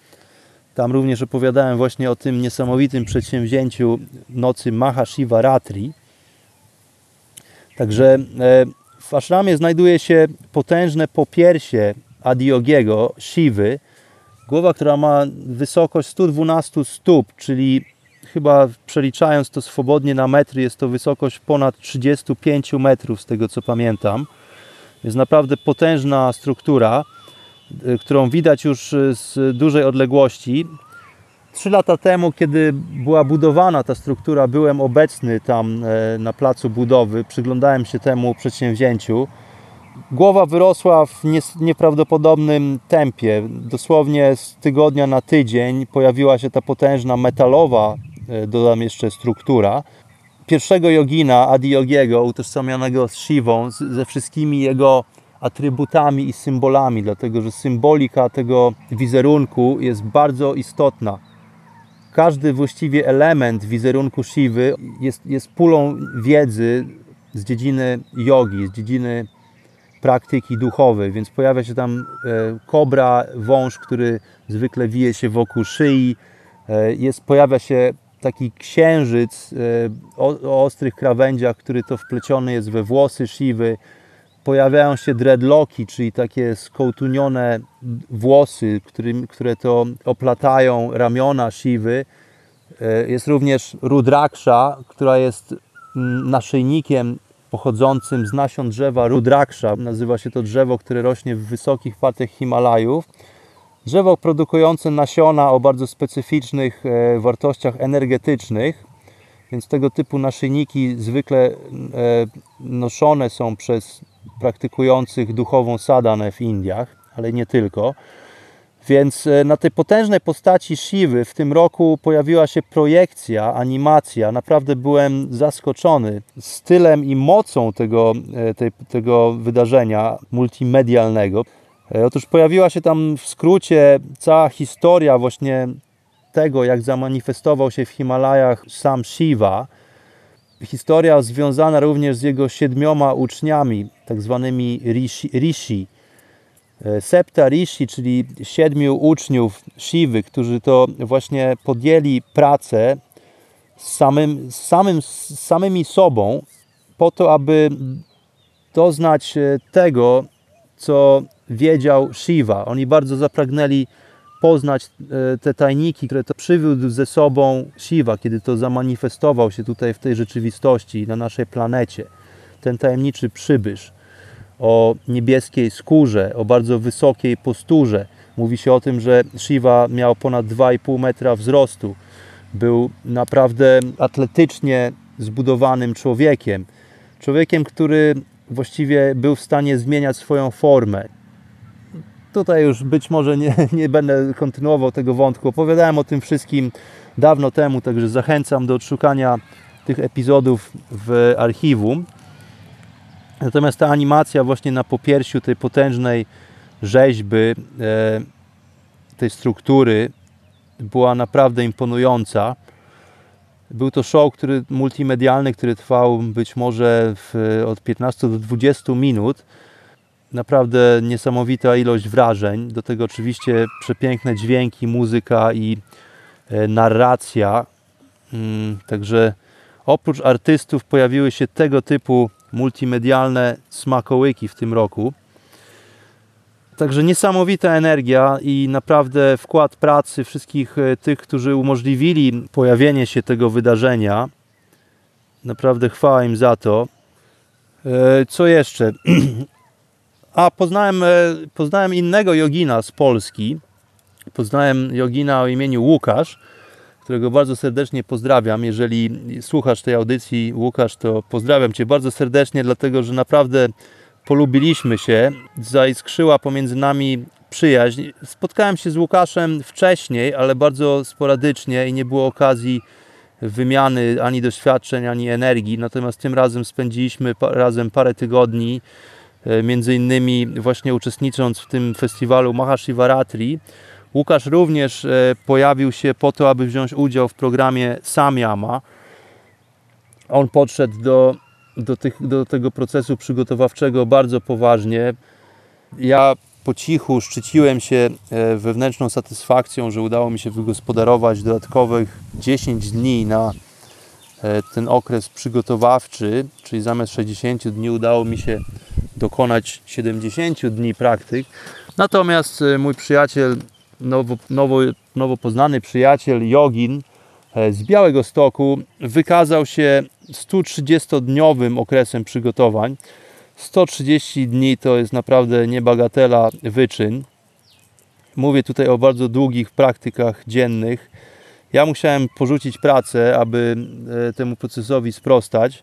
Tam również opowiadałem właśnie o tym niesamowitym przedsięwzięciu nocy Mahashivaratri. Także w ashramie znajduje się potężne popiersie Adi Yogiego, Shiwy. Głowa, która ma wysokość 112 stóp, czyli chyba przeliczając to swobodnie na metry, jest to wysokość ponad 35 metrów, z tego co pamiętam. Jest naprawdę potężna struktura, którą widać już z dużej odległości. 3 lata temu, kiedy była budowana ta struktura, byłem obecny tam na placu budowy, przyglądałem się temu przedsięwzięciu. Głowa wyrosła w nieprawdopodobnym tempie. Dosłownie z tygodnia na tydzień pojawiła się ta potężna metalowa, dodam jeszcze, struktura. Pierwszego jogina, Adi Yogiego, utożsamianego z Shivą, ze wszystkimi jego atrybutami i symbolami, dlatego że symbolika tego wizerunku jest bardzo istotna. Każdy właściwie element wizerunku Shiwy jest pulą wiedzy z dziedziny jogi, z dziedziny praktyki duchowej, więc pojawia się tam kobra, wąż, który zwykle wije się wokół szyi, pojawia się taki księżyc o ostrych krawędziach, który to wpleciony jest we włosy Shiwy. Pojawiają się dreadlocki, czyli takie skołtunione włosy, które to oplatają ramiona Shiwy. Jest również rudraksza, która jest naszyjnikiem pochodzącym z nasion drzewa rudraksza. Nazywa się to drzewo, które rośnie w wysokich partiach Himalajów. Drzewo produkujące nasiona o bardzo specyficznych wartościach energetycznych, więc tego typu naszyjniki zwykle noszone są przez praktykujących duchową sadhanę w Indiach, ale nie tylko. Więc na tej potężnej postaci Shiwy w tym roku pojawiła się projekcja, animacja. Naprawdę byłem zaskoczony stylem i mocą tego wydarzenia multimedialnego. Otóż pojawiła się tam w skrócie cała historia właśnie tego, jak zamanifestował się w Himalajach sam Shiva. Historia związana również z jego 7 uczniami, tak zwanymi Rishi. Septa Rishi, czyli 7 uczniów Shiwy, którzy to właśnie podjęli pracę z samymi sobą po to, aby doznać tego, co wiedział Shiva. Oni bardzo zapragnęli poznać te tajniki, które to przywiódł ze sobą Shiva, kiedy to zamanifestował się tutaj w tej rzeczywistości, na naszej planecie. Ten tajemniczy przybysz o niebieskiej skórze, o bardzo wysokiej posturze. Mówi się o tym, że Shiva miał ponad 2,5 metra wzrostu. Był naprawdę atletycznie zbudowanym człowiekiem. Człowiekiem, który właściwie był w stanie zmieniać swoją formę. Tutaj już być może nie będę kontynuował tego wątku. Opowiadałem o tym wszystkim dawno temu, także zachęcam do odszukania tych epizodów w archiwum. Natomiast ta animacja właśnie na popiersiu tej potężnej rzeźby, tej struktury była naprawdę imponująca. Był to show multimedialny, który trwał być może od 15 do 20 minut. Naprawdę niesamowita ilość wrażeń. Do tego oczywiście przepiękne dźwięki, muzyka i narracja. Także oprócz artystów pojawiły się tego typu multimedialne smakołyki w tym roku. Także niesamowita energia i naprawdę wkład pracy wszystkich tych, którzy umożliwili pojawienie się tego wydarzenia. Naprawdę chwała im za to. Co jeszcze? A poznałem innego jogina z Polski. Poznałem jogina o imieniu Łukasz, którego bardzo serdecznie pozdrawiam. Jeżeli słuchasz tej audycji, Łukasz, to pozdrawiam Cię bardzo serdecznie, dlatego że naprawdę polubiliśmy się, zaiskrzyła pomiędzy nami przyjaźń. Spotkałem się z Łukaszem wcześniej, ale bardzo sporadycznie i nie było okazji wymiany ani doświadczeń, ani energii. Natomiast tym razem spędziliśmy razem parę tygodni, między innymi właśnie uczestnicząc w tym festiwalu Mahashivaratri. Łukasz również pojawił się po to, aby wziąć udział w programie Samyama. On podszedł do tego procesu przygotowawczego bardzo poważnie. Ja po cichu szczyciłem się wewnętrzną satysfakcją, że udało mi się wygospodarować dodatkowych 10 dni na ten okres przygotowawczy, czyli zamiast 60 dni udało mi się dokonać 70 dni praktyk. Natomiast mój przyjaciel, nowo poznany przyjaciel, jogin z Białegostoku, wykazał się 130-dniowym okresem przygotowań. 130 dni to jest naprawdę niebagatela wyczyn. Mówię tutaj o bardzo długich praktykach dziennych. Ja musiałem porzucić pracę, aby temu procesowi sprostać.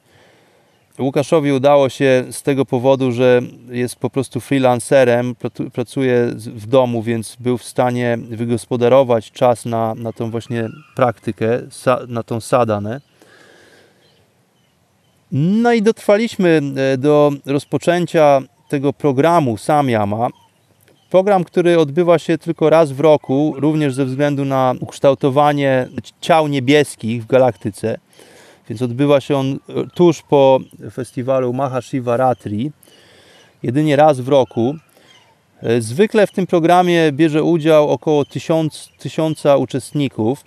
Łukaszowi udało się z tego powodu, że jest po prostu freelancerem, pracuje w domu, więc był w stanie wygospodarować czas na tą właśnie praktykę, na tą sadhanę. No i dotrwaliśmy do rozpoczęcia tego programu Samyama. Program, który odbywa się tylko raz w roku, również ze względu na ukształtowanie ciał niebieskich w galaktyce. Więc odbywa się on tuż po festiwalu Mahashivaratri, jedynie raz w roku. Zwykle w tym programie bierze udział około 1000 uczestników,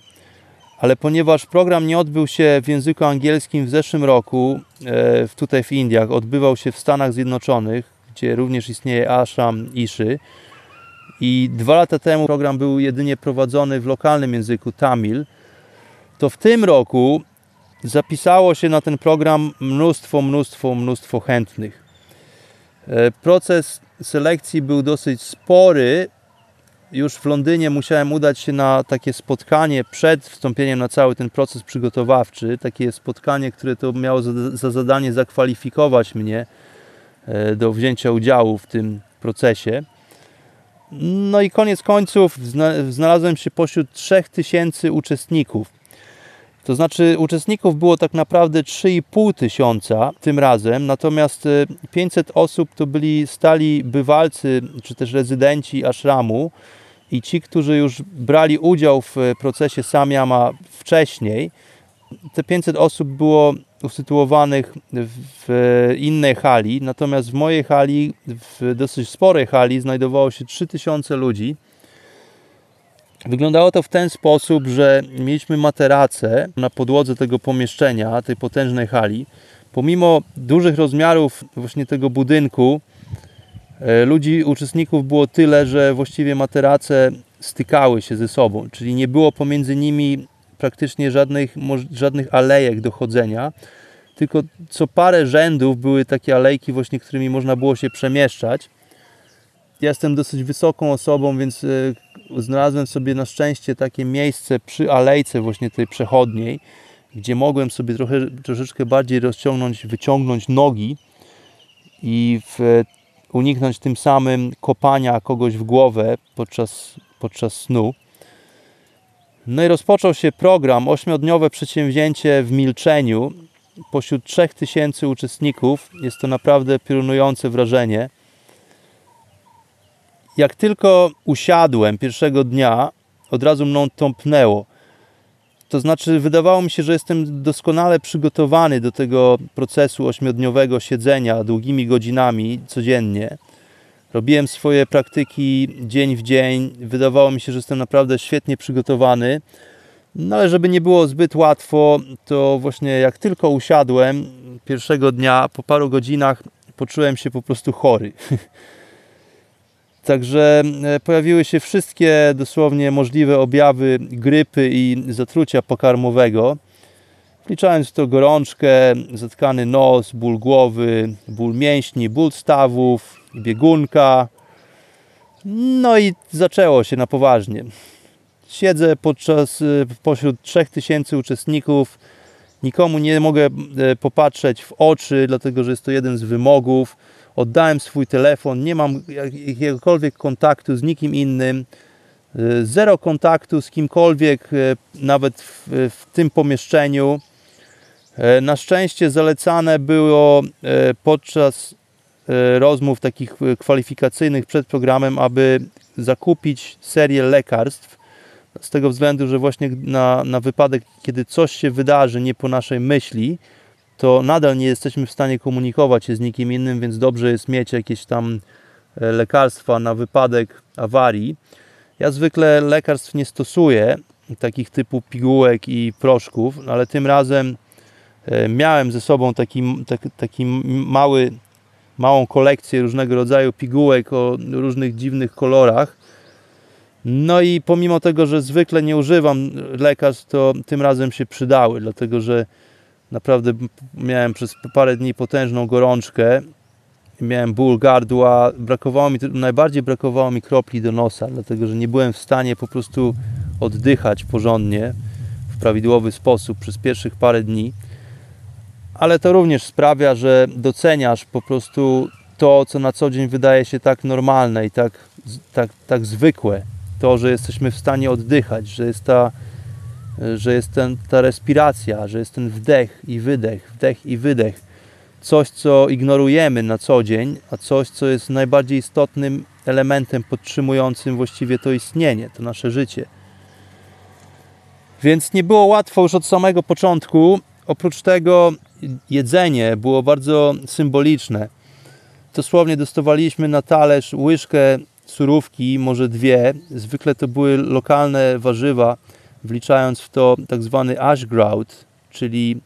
ale ponieważ program nie odbył się w języku angielskim w zeszłym roku, tutaj w Indiach, odbywał się w Stanach Zjednoczonych, gdzie również istnieje ashram Iszy. I 2 lata temu program był jedynie prowadzony w lokalnym języku tamil, to w tym roku zapisało się na ten program mnóstwo chętnych. Proces selekcji był dosyć spory, już w Londynie musiałem udać się na takie spotkanie przed wstąpieniem na cały ten proces przygotowawczy. Takie spotkanie, które to miało za zadanie zakwalifikować mnie do wzięcia udziału w tym procesie. No i koniec końców znalazłem się pośród 3000 uczestników. To znaczy uczestników było tak naprawdę 3500 tym razem, natomiast 500 osób to byli stali bywalcy, czy też rezydenci ashramu i ci, którzy już brali udział w procesie samyama wcześniej. Te 500 osób było usytuowanych w innej hali, natomiast w mojej hali, w dosyć sporej hali, znajdowało się 3000 ludzi. Wyglądało to w ten sposób, że mieliśmy materace na podłodze tego pomieszczenia, tej potężnej hali. Pomimo dużych rozmiarów właśnie tego budynku, ludzi, uczestników było tyle, że właściwie materace stykały się ze sobą, czyli nie było pomiędzy nimi praktycznie żadnych alejek do chodzenia, tylko co parę rzędów były takie alejki właśnie, którymi można było się przemieszczać. Ja jestem dosyć wysoką osobą, więc znalazłem sobie na szczęście takie miejsce przy alejce właśnie tej przechodniej, gdzie mogłem sobie troszeczkę bardziej wyciągnąć nogi i uniknąć tym samym kopania kogoś w głowę podczas snu. No i rozpoczął się program, 8-dniowe przedsięwzięcie w milczeniu pośród 3000 uczestników. Jest to naprawdę piorunujące wrażenie. Jak tylko usiadłem pierwszego dnia, od razu mną tąpnęło. To znaczy wydawało mi się, że jestem doskonale przygotowany do tego procesu 8-dniowego siedzenia długimi godzinami codziennie. Robiłem swoje praktyki dzień w dzień. Wydawało mi się, że jestem naprawdę świetnie przygotowany. No ale żeby nie było zbyt łatwo, to właśnie jak tylko usiadłem pierwszego dnia, po paru godzinach poczułem się po prostu chory. Także pojawiły się wszystkie dosłownie możliwe objawy grypy i zatrucia pokarmowego. Wliczając w to gorączkę, zatkany nos, ból głowy, ból mięśni, ból stawów, biegunka. No i zaczęło się na poważnie. Siedzę pośród 3000 uczestników. Nikomu nie mogę popatrzeć w oczy, dlatego że jest to jeden z wymogów. Oddałem swój telefon, nie mam jakiegokolwiek kontaktu z nikim innym. Zero kontaktu z kimkolwiek, nawet w tym pomieszczeniu. Na szczęście zalecane było podczas rozmów takich kwalifikacyjnych przed programem, aby zakupić serię lekarstw. Z tego względu, że właśnie na wypadek, kiedy coś się wydarzy nie po naszej myśli, to nadal nie jesteśmy w stanie komunikować się z nikim innym, więc dobrze jest mieć jakieś tam lekarstwa na wypadek awarii. Ja zwykle lekarstw nie stosuję, takich typu pigułek i proszków, ale tym razem miałem ze sobą taki małą kolekcję różnego rodzaju pigułek o różnych dziwnych kolorach. No i pomimo tego, że zwykle nie używam lekarstw, to tym razem się przydały, dlatego że naprawdę miałem przez parę dni potężną gorączkę, miałem ból gardła, najbardziej brakowało mi kropli do nosa, dlatego że nie byłem w stanie po prostu oddychać porządnie, w prawidłowy sposób przez pierwszych parę dni. Ale to również sprawia, że doceniasz po prostu to, co na co dzień wydaje się tak normalne i tak zwykłe. To, że jesteśmy w stanie oddychać, że jest ta respiracja, że jest ten wdech i wydech. Coś, co ignorujemy na co dzień, a coś, co jest najbardziej istotnym elementem podtrzymującym właściwie to istnienie, to nasze życie. Więc nie było łatwo już od samego początku. Oprócz tego jedzenie było bardzo symboliczne. Dosłownie dostawaliśmy na talerz łyżkę surówki, może dwie. Zwykle to były lokalne warzywa, wliczając w to tak zwany ashgraut, czyli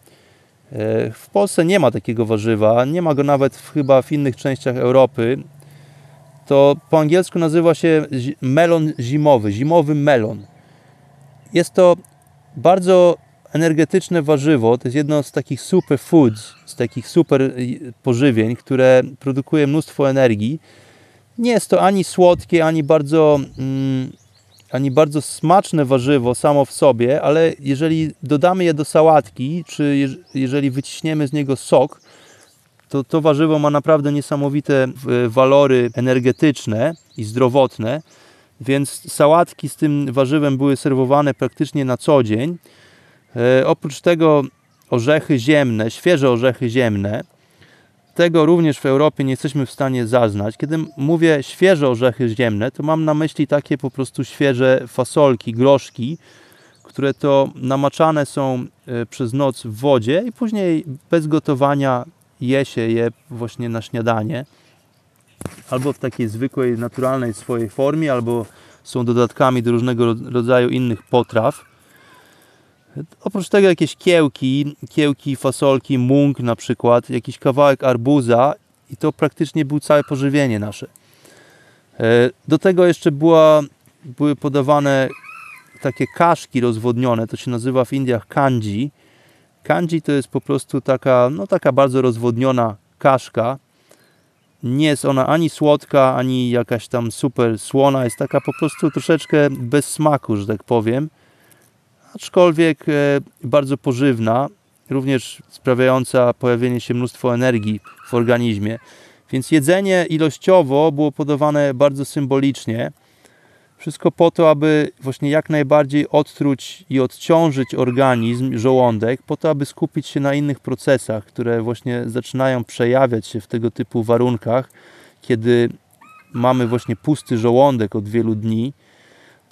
w Polsce nie ma takiego warzywa, nie ma go nawet chyba w innych częściach Europy. To po angielsku nazywa się melon zimowy, zimowy melon. Jest to bardzo energetyczne warzywo, to jest jedno z takich superfoods, z takich super pożywień, które produkuje mnóstwo energii. Nie jest to ani słodkie, ani bardzo smaczne warzywo samo w sobie, ale jeżeli dodamy je do sałatki, czy jeżeli wyciśniemy z niego sok, to to warzywo ma naprawdę niesamowite walory energetyczne i zdrowotne, więc sałatki z tym warzywem były serwowane praktycznie na co dzień. Oprócz tego orzechy ziemne, świeże orzechy ziemne, tego również w Europie nie jesteśmy w stanie zaznać. Kiedy mówię świeże orzechy ziemne, to mam na myśli takie po prostu świeże fasolki, groszki, które to namaczane są przez noc w wodzie i później bez gotowania je się je właśnie na śniadanie. Albo w takiej zwykłej, naturalnej swojej formie, albo są dodatkami do różnego rodzaju innych potraw. Oprócz tego jakieś kiełki, fasolki, mung na przykład, jakiś kawałek arbuza i to praktycznie było całe pożywienie nasze. Do tego jeszcze były podawane takie kaszki rozwodnione, to się nazywa w Indiach kanji. Kanji to jest po prostu taka bardzo rozwodniona kaszka. Nie jest ona ani słodka, ani jakaś tam super słona, jest taka po prostu troszeczkę bez smaku, że tak powiem. Aczkolwiek bardzo pożywna, również sprawiająca pojawienie się mnóstwo energii w organizmie. Więc jedzenie ilościowo było podawane bardzo symbolicznie. Wszystko po to, aby właśnie jak najbardziej odtruć i odciążyć organizm, żołądek, po to, aby skupić się na innych procesach, które właśnie zaczynają przejawiać się w tego typu warunkach, kiedy mamy właśnie pusty żołądek od wielu dni.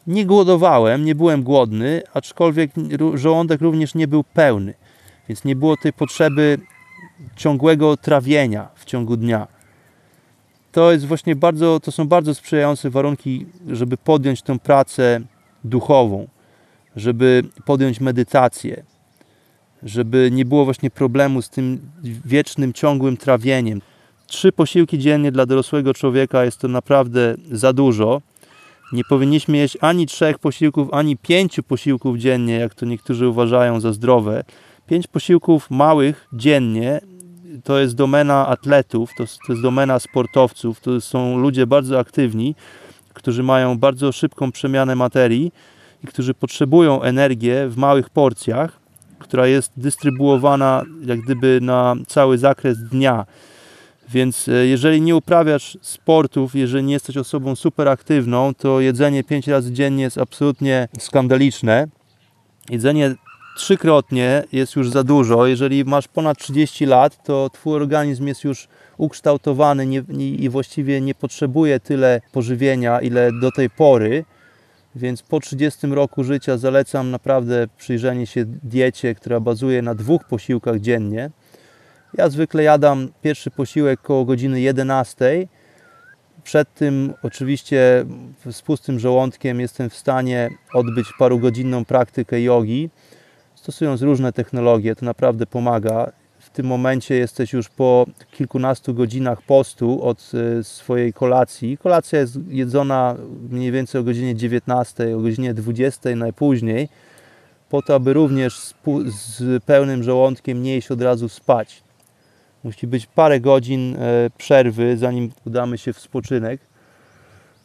Nie głodowałem, nie byłem głodny, aczkolwiek żołądek również nie był pełny, więc nie było tej potrzeby ciągłego trawienia w ciągu dnia. To są bardzo sprzyjające warunki, żeby podjąć tę pracę duchową, żeby podjąć medytację, żeby nie było właśnie problemu z tym wiecznym, ciągłym trawieniem. 3 posiłki dziennie dla dorosłego człowieka jest to naprawdę za dużo. Nie powinniśmy jeść ani 3 posiłków, ani 5 posiłków dziennie, jak to niektórzy uważają za zdrowe. 5 posiłków małych dziennie to jest domena atletów, to jest domena sportowców, to są ludzie bardzo aktywni, którzy mają bardzo szybką przemianę materii i którzy potrzebują energię w małych porcjach, która jest dystrybuowana jak gdyby na cały zakres dnia. Więc jeżeli nie uprawiasz sportów, jeżeli nie jesteś osobą superaktywną, to jedzenie 5 razy dziennie jest absolutnie skandaliczne. Jedzenie 3-krotnie jest już za dużo. Jeżeli masz ponad 30 lat, to twój organizm jest już ukształtowany i właściwie nie potrzebuje tyle pożywienia, ile do tej pory. Więc po 30 roku życia zalecam naprawdę przyjrzenie się diecie, która bazuje na 2 posiłkach dziennie. Ja zwykle jadam pierwszy posiłek koło godziny 11. Przed tym oczywiście z pustym żołądkiem jestem w stanie odbyć parugodzinną praktykę jogi. Stosując różne technologie, to naprawdę pomaga. W tym momencie jesteś już po kilkunastu godzinach postu od swojej kolacji. Kolacja jest jedzona mniej więcej o godzinie 19, o godzinie 20 najpóźniej, po to, aby również z pełnym żołądkiem nie iść od razu spać. Musi być parę godzin przerwy, zanim udamy się w spoczynek.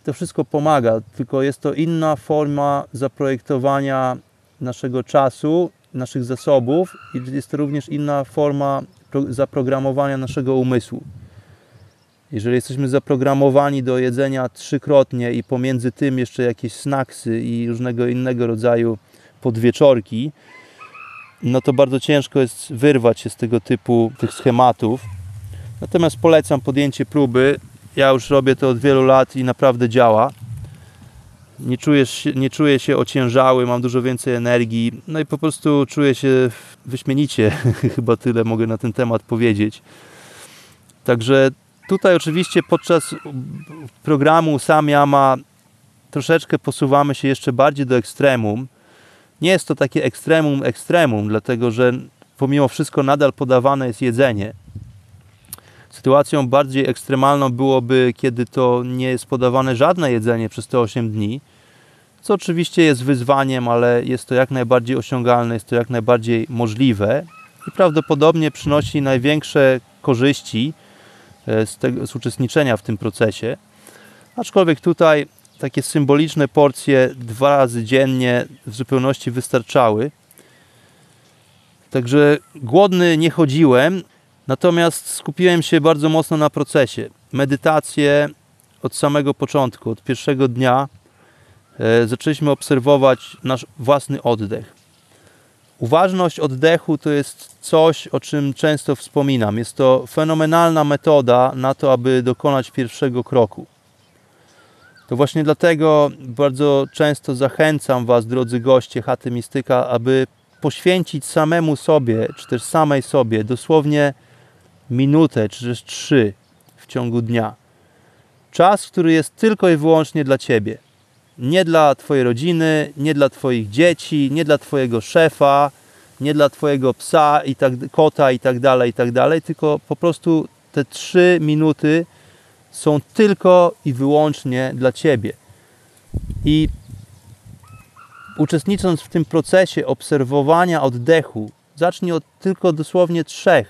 To wszystko pomaga, tylko jest to inna forma zaprojektowania naszego czasu, naszych zasobów i jest to również inna forma zaprogramowania naszego umysłu. Jeżeli jesteśmy zaprogramowani do jedzenia 3-krotnie i pomiędzy tym jeszcze jakieś snacksy i różnego innego rodzaju podwieczorki, no to bardzo ciężko jest wyrwać się z tego typu schematów. Natomiast polecam podjęcie próby. Ja już robię to od wielu lat i naprawdę działa. Nie czuję się ociężały, mam dużo więcej energii. No i po prostu czuję się wyśmienicie. Chyba tyle mogę na ten temat powiedzieć. Także tutaj oczywiście podczas programu Samyama troszeczkę posuwamy się jeszcze bardziej do ekstremum. Nie jest to takie ekstremum, dlatego że pomimo wszystko nadal podawane jest jedzenie. Sytuacją bardziej ekstremalną byłoby, kiedy to nie jest podawane żadne jedzenie przez te 8 dni, co oczywiście jest wyzwaniem, ale jest to jak najbardziej osiągalne, jest to jak najbardziej możliwe i prawdopodobnie przynosi największe korzyści z uczestniczenia w tym procesie. Aczkolwiek tutaj takie symboliczne porcje 2 razy dziennie w zupełności wystarczały. Także głodny nie chodziłem, natomiast skupiłem się bardzo mocno na procesie. Medytację od samego początku, od pierwszego dnia zaczęliśmy obserwować nasz własny oddech. Uważność oddechu to jest coś, o czym często wspominam. Jest to fenomenalna metoda na to, aby dokonać pierwszego kroku. To właśnie dlatego bardzo często zachęcam Was, drodzy goście Chaty Mistyka, aby poświęcić samemu sobie, czy też samej sobie dosłownie minutę, czy też 3 w ciągu dnia. Czas, który jest tylko i wyłącznie dla Ciebie. Nie dla Twojej rodziny, nie dla Twoich dzieci, nie dla Twojego szefa, nie dla Twojego psa, kota i tak dalej, tylko po prostu te 3 minuty są tylko i wyłącznie dla Ciebie. I uczestnicząc w tym procesie obserwowania oddechu, zacznij od tylko dosłownie 3.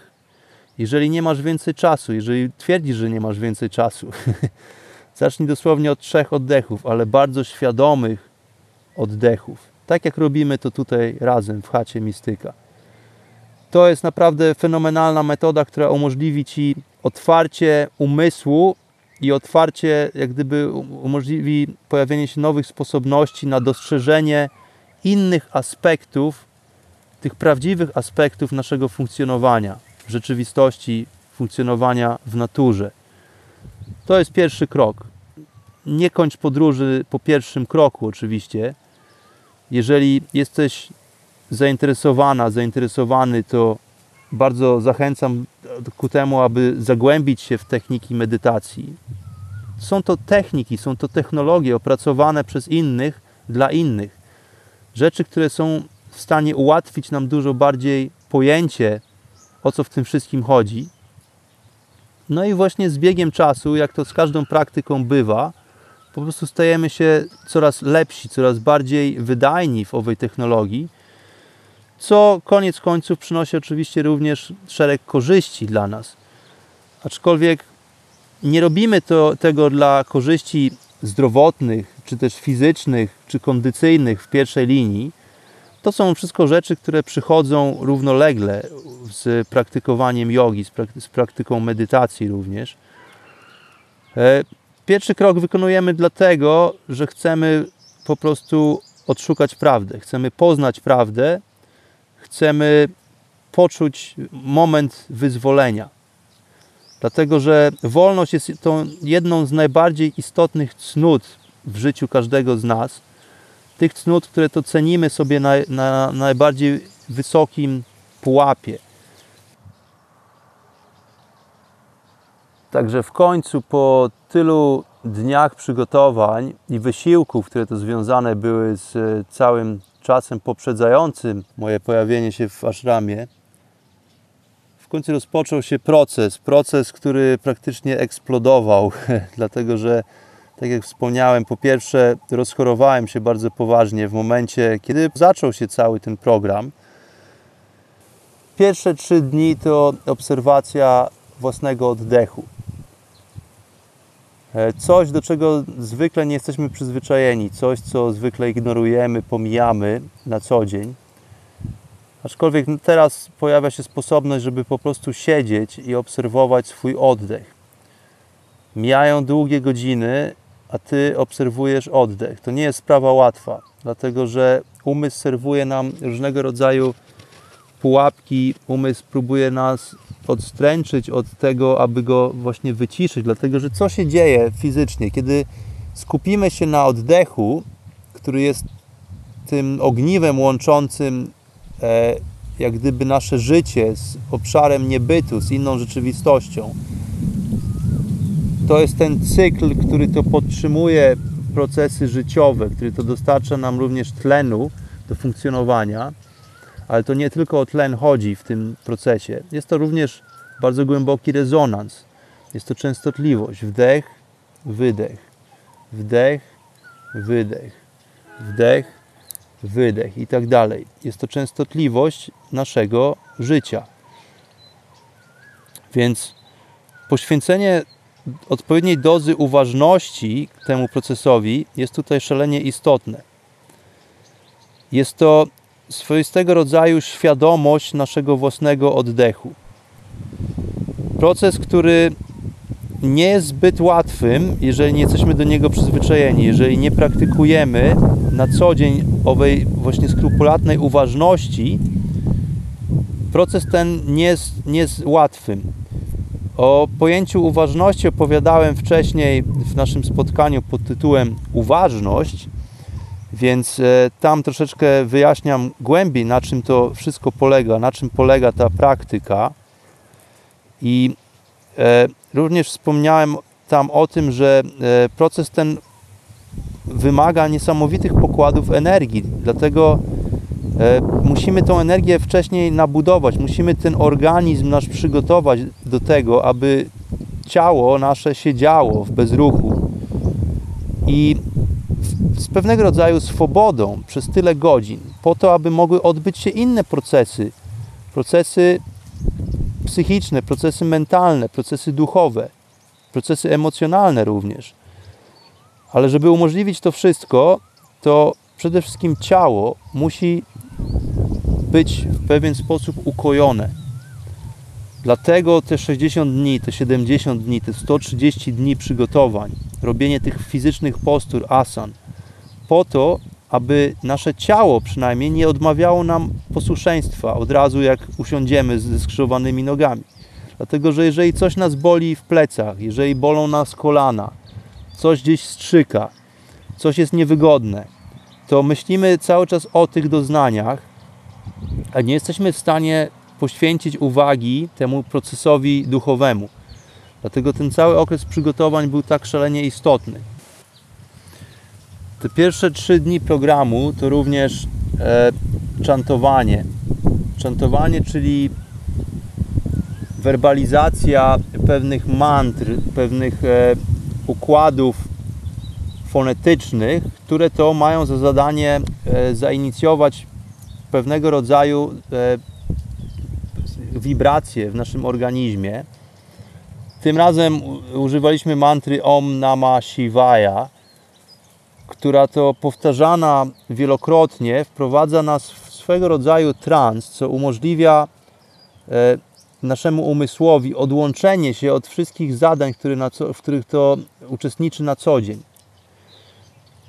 Jeżeli nie masz więcej czasu, jeżeli twierdzisz, że nie masz więcej czasu, zacznij dosłownie od 3 oddechów, ale bardzo świadomych oddechów. Tak jak robimy to tutaj razem w Chacie Mistyka. To jest naprawdę fenomenalna metoda, która umożliwi Ci otwarcie umysłu i otwarcie, jak gdyby umożliwi pojawienie się nowych sposobności na dostrzeżenie innych aspektów, tych prawdziwych aspektów naszego funkcjonowania w rzeczywistości, funkcjonowania w naturze. To jest pierwszy krok. Nie kończ podróży po pierwszym kroku oczywiście. Jeżeli jesteś zainteresowana, zainteresowany, to bardzo zachęcam ku temu, aby zagłębić się w techniki medytacji. Są to techniki, są to technologie opracowane przez innych, dla innych. Rzeczy, które są w stanie ułatwić nam dużo bardziej pojęcie, o co w tym wszystkim chodzi. No i właśnie z biegiem czasu, jak to z każdą praktyką bywa, po prostu stajemy się coraz lepsi, coraz bardziej wydajni w owej technologii, co koniec końców przynosi oczywiście również szereg korzyści dla nas. Aczkolwiek nie robimy tego dla korzyści zdrowotnych, czy też fizycznych, czy kondycyjnych w pierwszej linii. To są wszystko rzeczy, które przychodzą równolegle z praktykowaniem jogi, z praktyką medytacji również. Pierwszy krok wykonujemy dlatego, że chcemy po prostu odszukać prawdę. Chcemy poznać prawdę, chcemy poczuć moment wyzwolenia. Dlatego, że wolność jest tą jedną z najbardziej istotnych cnót w życiu każdego z nas. Tych cnót, które to cenimy sobie na najbardziej wysokim pułapie. Także w końcu po tylu dniach przygotowań i wysiłków, które to związane były z całym czasem poprzedzającym moje pojawienie się w ashramie, w końcu rozpoczął się proces, który praktycznie eksplodował, dlatego że tak jak wspomniałem, po pierwsze rozchorowałem się bardzo poważnie w momencie, kiedy zaczął się cały ten program. Pierwsze 3 dni to obserwacja własnego oddechu. Coś, do czego zwykle nie jesteśmy przyzwyczajeni, coś, co zwykle ignorujemy, pomijamy na co dzień. Aczkolwiek teraz pojawia się sposobność, żeby po prostu siedzieć i obserwować swój oddech. Mijają długie godziny, a Ty obserwujesz oddech. To nie jest sprawa łatwa, dlatego że umysł serwuje nam różnego rodzaju pułapki, umysł próbuje nas odstręczyć od tego, aby go właśnie wyciszyć, dlatego że co się dzieje fizycznie? Kiedy skupimy się na oddechu, który jest tym ogniwem łączącym jak gdyby nasze życie z obszarem niebytu, z inną rzeczywistością, to jest ten cykl, który to podtrzymuje procesy życiowe, który to dostarcza nam również tlenu do funkcjonowania, ale to nie tylko o tlen chodzi w tym procesie. Jest to również bardzo głęboki rezonans. Jest to częstotliwość. Wdech, wydech. Wdech, wydech. Wdech, wydech i tak dalej. Jest to częstotliwość naszego życia. Więc poświęcenie odpowiedniej dozy uważności temu procesowi jest tutaj szalenie istotne. Jest to swoistego rodzaju świadomość naszego własnego oddechu. Proces, który nie jest zbyt łatwym, jeżeli nie jesteśmy do niego przyzwyczajeni, jeżeli nie praktykujemy na co dzień owej właśnie skrupulatnej uważności, proces ten nie jest łatwym. O pojęciu uważności opowiadałem wcześniej w naszym spotkaniu pod tytułem uważność, więc tam troszeczkę wyjaśniam głębiej, na czym to wszystko polega, na czym polega ta praktyka. I również wspomniałem tam o tym, że proces ten wymaga niesamowitych pokładów energii, dlatego musimy tą energię wcześniej nabudować, musimy ten organizm nasz przygotować do tego, aby ciało nasze siedziało w bezruchu i z pewnego rodzaju swobodą przez tyle godzin, po to, aby mogły odbyć się inne procesy, procesy psychiczne, procesy mentalne, procesy duchowe, procesy emocjonalne również. Ale żeby umożliwić to wszystko, to przede wszystkim ciało musi być w pewien sposób ukojone. Dlatego te 60 dni, te 70 dni, te 130 dni przygotowań, robienie tych fizycznych postur, asan, po to, aby nasze ciało przynajmniej nie odmawiało nam posłuszeństwa od razu, jak usiądziemy ze skrzyżowanymi nogami. Dlatego, że jeżeli coś nas boli w plecach, jeżeli bolą nas kolana, coś gdzieś strzyka, coś jest niewygodne, to myślimy cały czas o tych doznaniach, a nie jesteśmy w stanie poświęcić uwagi temu procesowi duchowemu. Dlatego ten cały okres przygotowań był tak szalenie istotny. Te pierwsze 3 dni programu to również czantowanie. Czantowanie, czyli werbalizacja pewnych mantr, pewnych układów fonetycznych, które to mają za zadanie zainicjować pewnego rodzaju wibracje w naszym organizmie. Tym razem używaliśmy mantry Om Namah Shivaya, która to powtarzana wielokrotnie wprowadza nas w swego rodzaju trans, co umożliwia naszemu umysłowi odłączenie się od wszystkich zadań, w których to uczestniczy na co dzień.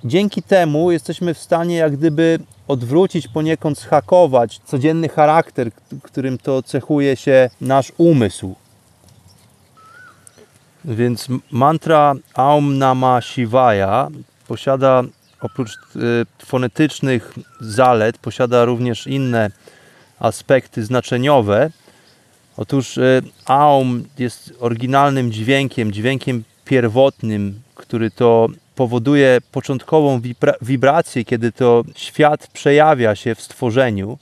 Dzięki temu jesteśmy w stanie jak gdyby odwrócić, poniekąd schakować codzienny charakter, którym to cechuje się nasz umysł. Więc mantra Aum Namah Shivaya posiada oprócz fonetycznych zalet, posiada również inne aspekty znaczeniowe. Otóż Aum jest oryginalnym dźwiękiem, dźwiękiem pierwotnym, który to powoduje początkową wibrację, kiedy to świat przejawia się w stworzeniu.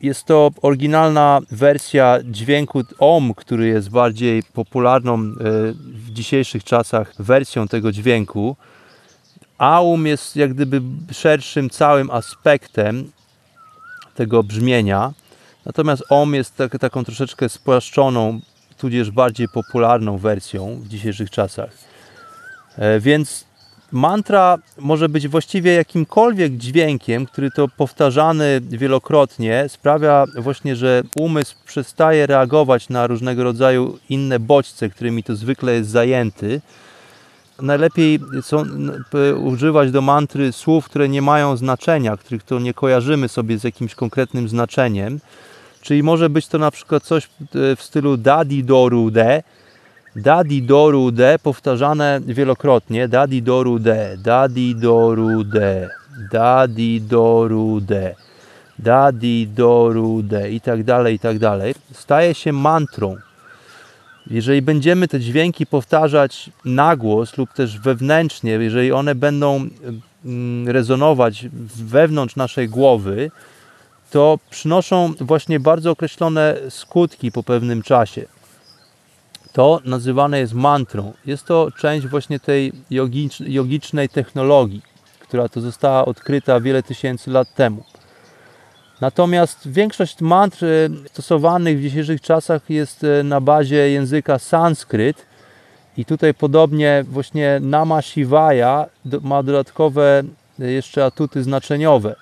Jest to oryginalna wersja dźwięku Om, który jest bardziej popularną w dzisiejszych czasach wersją tego dźwięku. Aum jest jak gdyby szerszym całym aspektem tego brzmienia, natomiast Om jest taką troszeczkę spłaszczoną, tudzież bardziej popularną wersją w dzisiejszych czasach. Więc mantra może być właściwie jakimkolwiek dźwiękiem, który to powtarzany wielokrotnie sprawia właśnie, że umysł przestaje reagować na różnego rodzaju inne bodźce, którymi to zwykle jest zajęty. Najlepiej używać do mantry słów, które nie mają znaczenia, których to nie kojarzymy sobie z jakimś konkretnym znaczeniem. Czyli może być to na przykład coś w stylu dadi doru de, powtarzane wielokrotnie, dadi doru de, dadi doru de, dadi doru de, dadi doru de i tak dalej, staje się mantrą. Jeżeli będziemy te dźwięki powtarzać na głos lub też wewnętrznie, jeżeli one będą rezonować wewnątrz naszej głowy, to przynoszą właśnie bardzo określone skutki po pewnym czasie. To nazywane jest mantrą. Jest to część właśnie tej jogicznej technologii, która to została odkryta wiele tysięcy lat temu. Natomiast większość mantr stosowanych w dzisiejszych czasach jest na bazie języka sanskryt I tutaj podobnie właśnie Namah Shivaya ma dodatkowe jeszcze atuty znaczeniowe.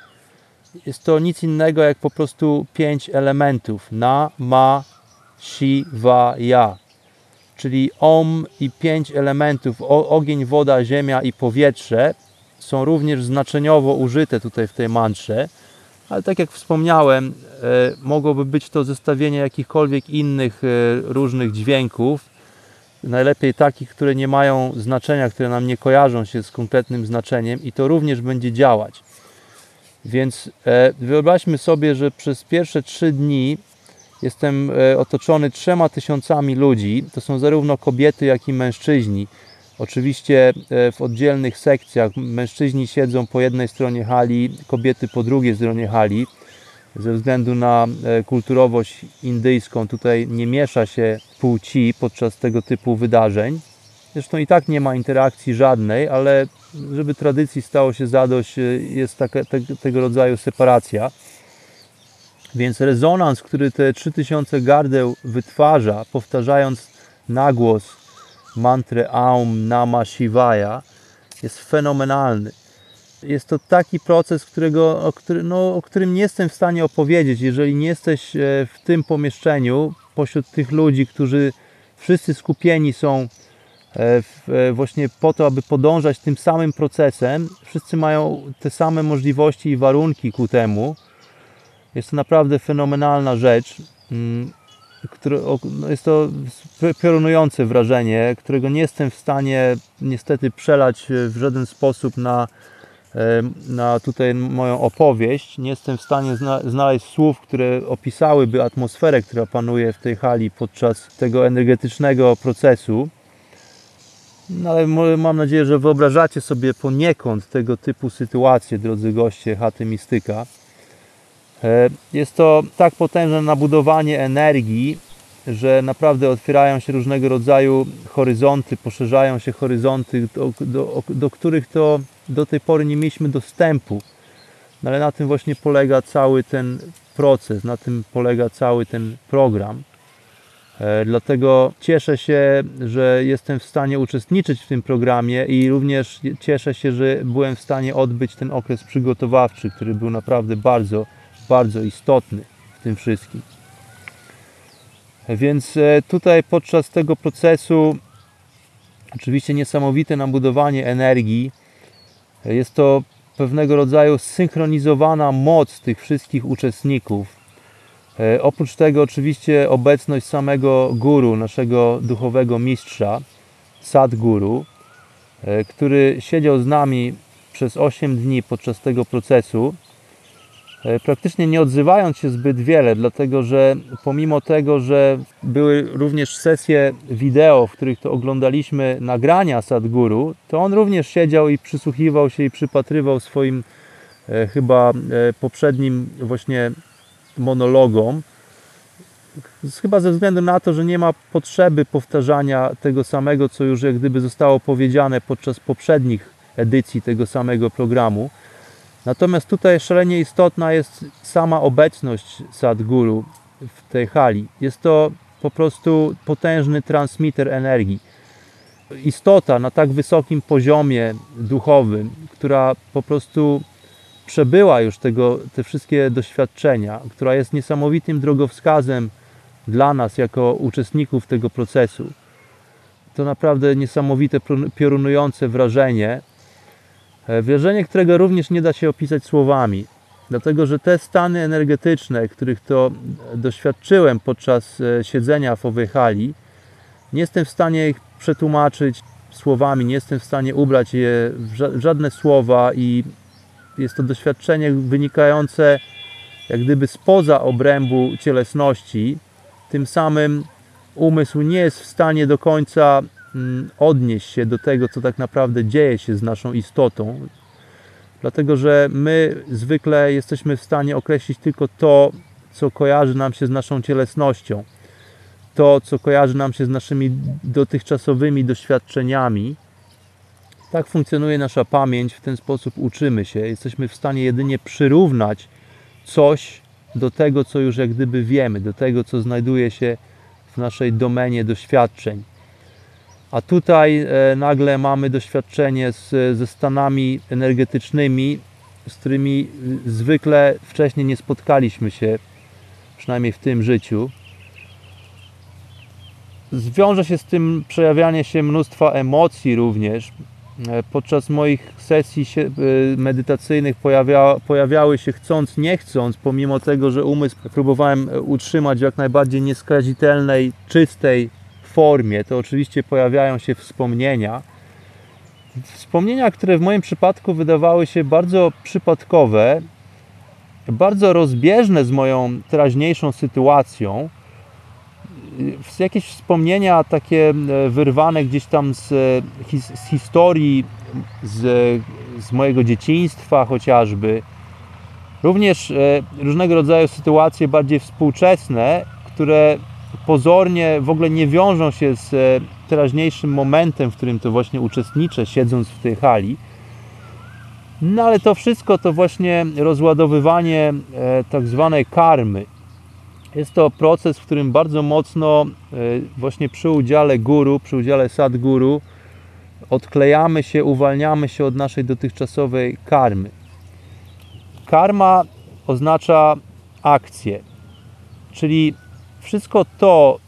Jest to nic innego jak po prostu 5 elementów. Namah Shivaya, czyli Om i 5 elementów, ogień, woda, ziemia i powietrze, są również znaczeniowo użyte tutaj w tej mantrze. Ale tak jak wspomniałem, mogłoby być to zestawienie jakichkolwiek innych różnych dźwięków. Najlepiej takich, które nie mają znaczenia, które nam nie kojarzą się z konkretnym znaczeniem, i to również będzie działać. Więc wyobraźmy sobie, że przez pierwsze 3 dni jestem otoczony 3000 ludzi. To są zarówno kobiety, jak i mężczyźni. Oczywiście w oddzielnych sekcjach. Mężczyźni siedzą po jednej stronie hali, kobiety po drugiej stronie hali. Ze względu na kulturowość indyjską tutaj nie miesza się płci podczas tego typu wydarzeń. Zresztą i tak nie ma interakcji żadnej, ale żeby tradycji stało się zadość, jest tego rodzaju separacja. Więc rezonans, który te 3000 gardeł wytwarza, powtarzając na głos mantrę Aum Namah Shivaya, jest fenomenalny. Jest to taki proces, o którym nie jestem w stanie opowiedzieć, jeżeli nie jesteś w tym pomieszczeniu, pośród tych ludzi, którzy wszyscy skupieni są właśnie po to, aby podążać tym samym procesem. Wszyscy mają te same możliwości i warunki ku temu. Jest to naprawdę fenomenalna rzecz. Jest to piorunujące wrażenie, którego nie jestem w stanie niestety przelać w żaden sposób na tutaj moją opowieść. Nie jestem w stanie znaleźć słów, które opisałyby atmosferę, która panuje w tej hali podczas tego energetycznego procesu. No, ale mam nadzieję, że wyobrażacie sobie poniekąd tego typu sytuacje, drodzy goście Chaty Mistyka. Jest to tak potężne nabudowanie energii, że naprawdę otwierają się różnego rodzaju horyzonty, poszerzają się horyzonty, do których to do tej pory nie mieliśmy dostępu. No ale na tym właśnie polega cały ten proces, na tym polega cały ten program. Dlatego cieszę się, że jestem w stanie uczestniczyć w tym programie, i również cieszę się, że byłem w stanie odbyć ten okres przygotowawczy, który był naprawdę bardzo, bardzo istotny w tym wszystkim. Więc tutaj podczas tego procesu oczywiście niesamowite nabudowanie energii. Jest to pewnego rodzaju synchronizowana moc tych wszystkich uczestników. Oprócz tego oczywiście obecność samego guru, naszego duchowego mistrza, Sadguru, który siedział z nami przez 8 dni podczas tego procesu, praktycznie nie odzywając się zbyt wiele, dlatego że pomimo tego, że były również sesje wideo, w których to oglądaliśmy nagrania Sadguru, to on również siedział i przysłuchiwał się i przypatrywał swoim chyba poprzednim właśnie monologom. Chyba ze względu na to, że nie ma potrzeby powtarzania tego samego, co już jak gdyby zostało powiedziane podczas poprzednich edycji tego samego programu. Natomiast tutaj szalenie istotna jest sama obecność Sadguru w tej hali. Jest to po prostu potężny transmitter energii. Istota na tak wysokim poziomie duchowym, która po prostu przebyła już te wszystkie doświadczenia, która jest niesamowitym drogowskazem dla nas jako uczestników tego procesu. To naprawdę niesamowite, piorunujące wrażenie. Wrażenie, którego również nie da się opisać słowami, dlatego że te stany energetyczne, których to doświadczyłem podczas siedzenia w owej hali, nie jestem w stanie ich przetłumaczyć słowami, nie jestem w stanie ubrać je w żadne słowa, i jest to doświadczenie wynikające jak gdyby spoza obrębu cielesności. Tym samym umysł nie jest w stanie do końca odnieść się do tego, co tak naprawdę dzieje się z naszą istotą, dlatego że my zwykle jesteśmy w stanie określić tylko to, co kojarzy nam się z naszą cielesnością, to, co kojarzy nam się z naszymi dotychczasowymi doświadczeniami. Tak funkcjonuje nasza pamięć, w ten sposób uczymy się. Jesteśmy w stanie jedynie przyrównać coś do tego, co już jak gdyby wiemy, do tego, co znajduje się w naszej domenie doświadczeń. A tutaj nagle mamy doświadczenie ze stanami energetycznymi, z którymi zwykle wcześniej nie spotkaliśmy się, przynajmniej w tym życiu. Zwiąże się z tym przejawianie się mnóstwa emocji również. Podczas moich sesji medytacyjnych pojawiały się chcąc, nie chcąc, pomimo tego, że umysł próbowałem utrzymać w jak najbardziej nieskazitelnej, czystej formie, to oczywiście pojawiają się wspomnienia. Wspomnienia, które w moim przypadku wydawały się bardzo przypadkowe, bardzo rozbieżne z moją teraźniejszą sytuacją. Jakieś wspomnienia takie wyrwane gdzieś tam z historii, z mojego dzieciństwa chociażby. Również różnego rodzaju sytuacje bardziej współczesne, które pozornie w ogóle nie wiążą się z teraźniejszym momentem, w którym to właśnie uczestniczę, siedząc w tej hali. No ale to wszystko to właśnie rozładowywanie tak zwanej karmy. Jest to proces, w którym bardzo mocno właśnie przy udziale guru, przy udziale sadguru odklejamy się, uwalniamy się od naszej dotychczasowej karmy. Karma oznacza akcję, czyli wszystko to,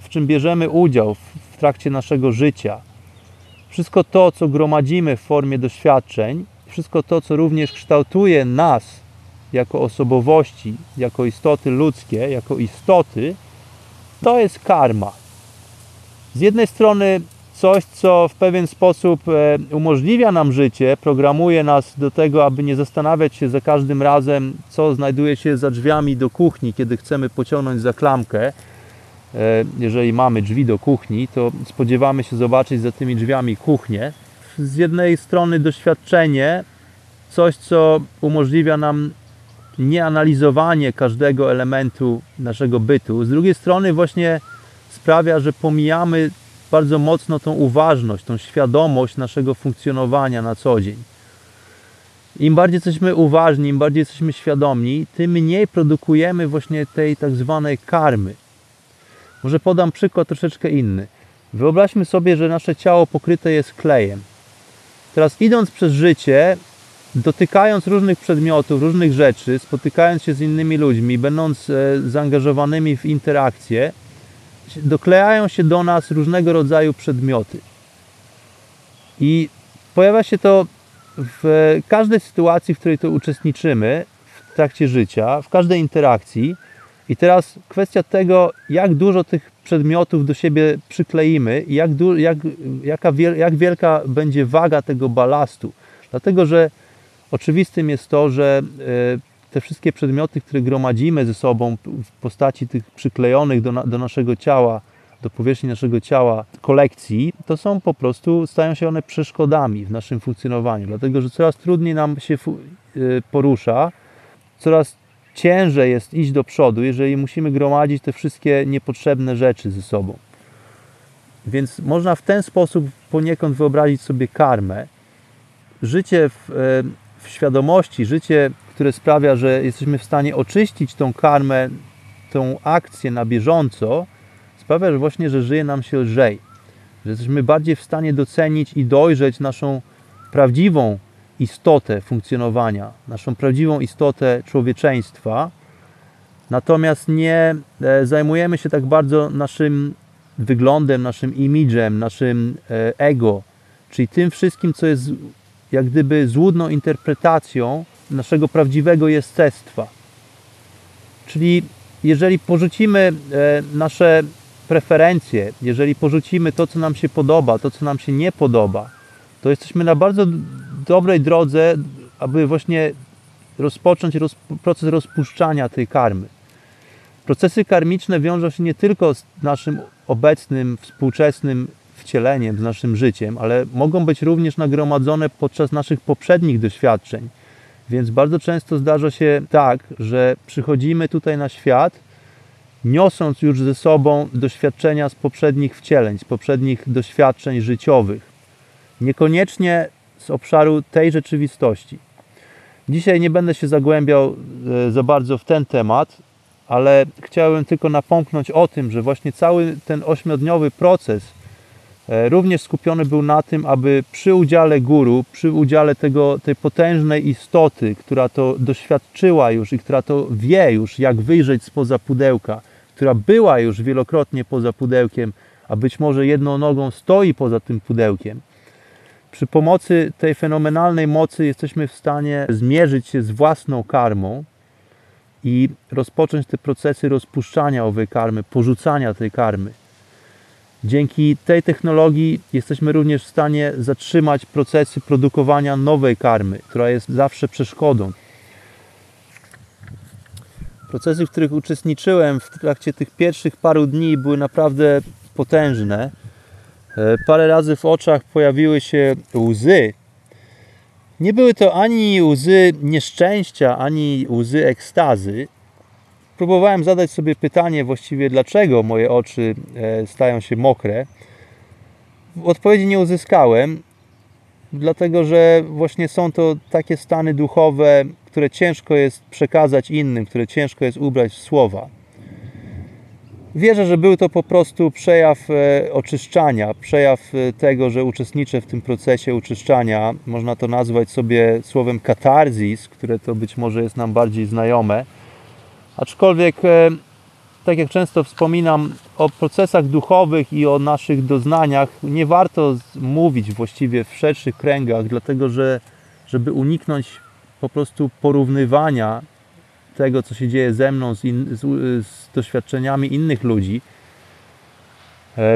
w czym bierzemy udział w trakcie naszego życia, wszystko to, co gromadzimy w formie doświadczeń, wszystko to, co również kształtuje nas jako osobowości, jako istoty ludzkie, jako istoty, to jest karma. Z jednej strony coś, co w pewien sposób umożliwia nam życie, programuje nas do tego, aby nie zastanawiać się za każdym razem, co znajduje się za drzwiami do kuchni, kiedy chcemy pociągnąć za klamkę. Jeżeli mamy drzwi do kuchni, to spodziewamy się zobaczyć za tymi drzwiami kuchnię. Z jednej strony doświadczenie, coś, co umożliwia nam nieanalizowanie każdego elementu naszego bytu. Z drugiej strony właśnie sprawia, że pomijamy bardzo mocno tą uważność, tą świadomość naszego funkcjonowania na co dzień. Im bardziej jesteśmy uważni, im bardziej jesteśmy świadomi, tym mniej produkujemy właśnie tej tak zwanej karmy. Może podam przykład troszeczkę inny. Wyobraźmy sobie, że nasze ciało pokryte jest klejem. Teraz idąc przez życie, dotykając różnych przedmiotów, różnych rzeczy, spotykając się z innymi ludźmi, będąc zaangażowanymi w interakcje, doklejają się do nas różnego rodzaju przedmioty. I pojawia się to w każdej sytuacji, w której to uczestniczymy w trakcie życia, w każdej interakcji. I teraz kwestia tego, jak dużo tych przedmiotów do siebie przykleimy i jak wielka będzie waga tego balastu. Dlatego, że oczywistym jest to, że te wszystkie przedmioty, które gromadzimy ze sobą w postaci tych przyklejonych do naszego ciała, do powierzchni naszego ciała kolekcji, to są po prostu, stają się one przeszkodami w naszym funkcjonowaniu. Dlatego, że coraz trudniej nam się porusza, coraz ciężej jest iść do przodu, jeżeli musimy gromadzić te wszystkie niepotrzebne rzeczy ze sobą. Więc można w ten sposób poniekąd wyobrazić sobie karmę. Życie w świadomości, życie, które sprawia, że jesteśmy w stanie oczyścić tą karmę, tą akcję na bieżąco, sprawia, że właśnie, że żyje nam się lżej. Że jesteśmy bardziej w stanie docenić i dojrzeć naszą prawdziwą istotę funkcjonowania, naszą prawdziwą istotę człowieczeństwa. Natomiast nie zajmujemy się tak bardzo naszym wyglądem, naszym imidżem, naszym ego, czyli tym wszystkim, co jest jak gdyby złudną interpretacją naszego prawdziwego jestestwa. Czyli jeżeli porzucimy nasze preferencje, jeżeli porzucimy to, co nam się podoba, to, co nam się nie podoba, to jesteśmy na bardzo dobrej drodze, aby właśnie rozpocząć proces rozpuszczania tej karmy. Procesy karmiczne wiążą się nie tylko z naszym obecnym, współczesnym wcieleniem, z naszym życiem, ale mogą być również nagromadzone podczas naszych poprzednich doświadczeń. Więc bardzo często zdarza się tak, że przychodzimy tutaj na świat, niosąc już ze sobą doświadczenia z poprzednich wcieleń, z poprzednich doświadczeń życiowych. Niekoniecznie z obszaru tej rzeczywistości. Dzisiaj nie będę się zagłębiał za bardzo w ten temat, ale chciałem tylko napomknąć o tym, że właśnie cały ten 8-dniowy proces również skupiony był na tym, aby przy udziale guru, przy udziale tej potężnej istoty, która to doświadczyła już i która to wie już, jak wyjrzeć spoza pudełka, która była już wielokrotnie poza pudełkiem, a być może jedną nogą stoi poza tym pudełkiem. Przy pomocy tej fenomenalnej mocy jesteśmy w stanie zmierzyć się z własną karmą i rozpocząć te procesy rozpuszczania owej karmy, porzucania tej karmy. Dzięki tej technologii jesteśmy również w stanie zatrzymać procesy produkowania nowej karmy, która jest zawsze przeszkodą. Procesy, w których uczestniczyłem w trakcie tych pierwszych paru dni, były naprawdę potężne. Parę razy w oczach pojawiły się łzy. Nie były to ani łzy nieszczęścia, ani łzy ekstazy. Próbowałem zadać sobie pytanie właściwie, dlaczego moje oczy stają się mokre. Odpowiedzi nie uzyskałem, dlatego że właśnie są to takie stany duchowe, które ciężko jest przekazać innym, które ciężko jest ubrać w słowa. Wierzę, że był to po prostu przejaw oczyszczania, przejaw tego, że uczestniczę w tym procesie oczyszczania. Można to nazwać sobie słowem katarzis, które to być może jest nam bardziej znajome. Aczkolwiek, tak jak często wspominam, o procesach duchowych i o naszych doznaniach nie warto mówić właściwie w szerszych kręgach, dlatego że, żeby uniknąć po prostu porównywania tego, co się dzieje ze mną z doświadczeniami innych ludzi.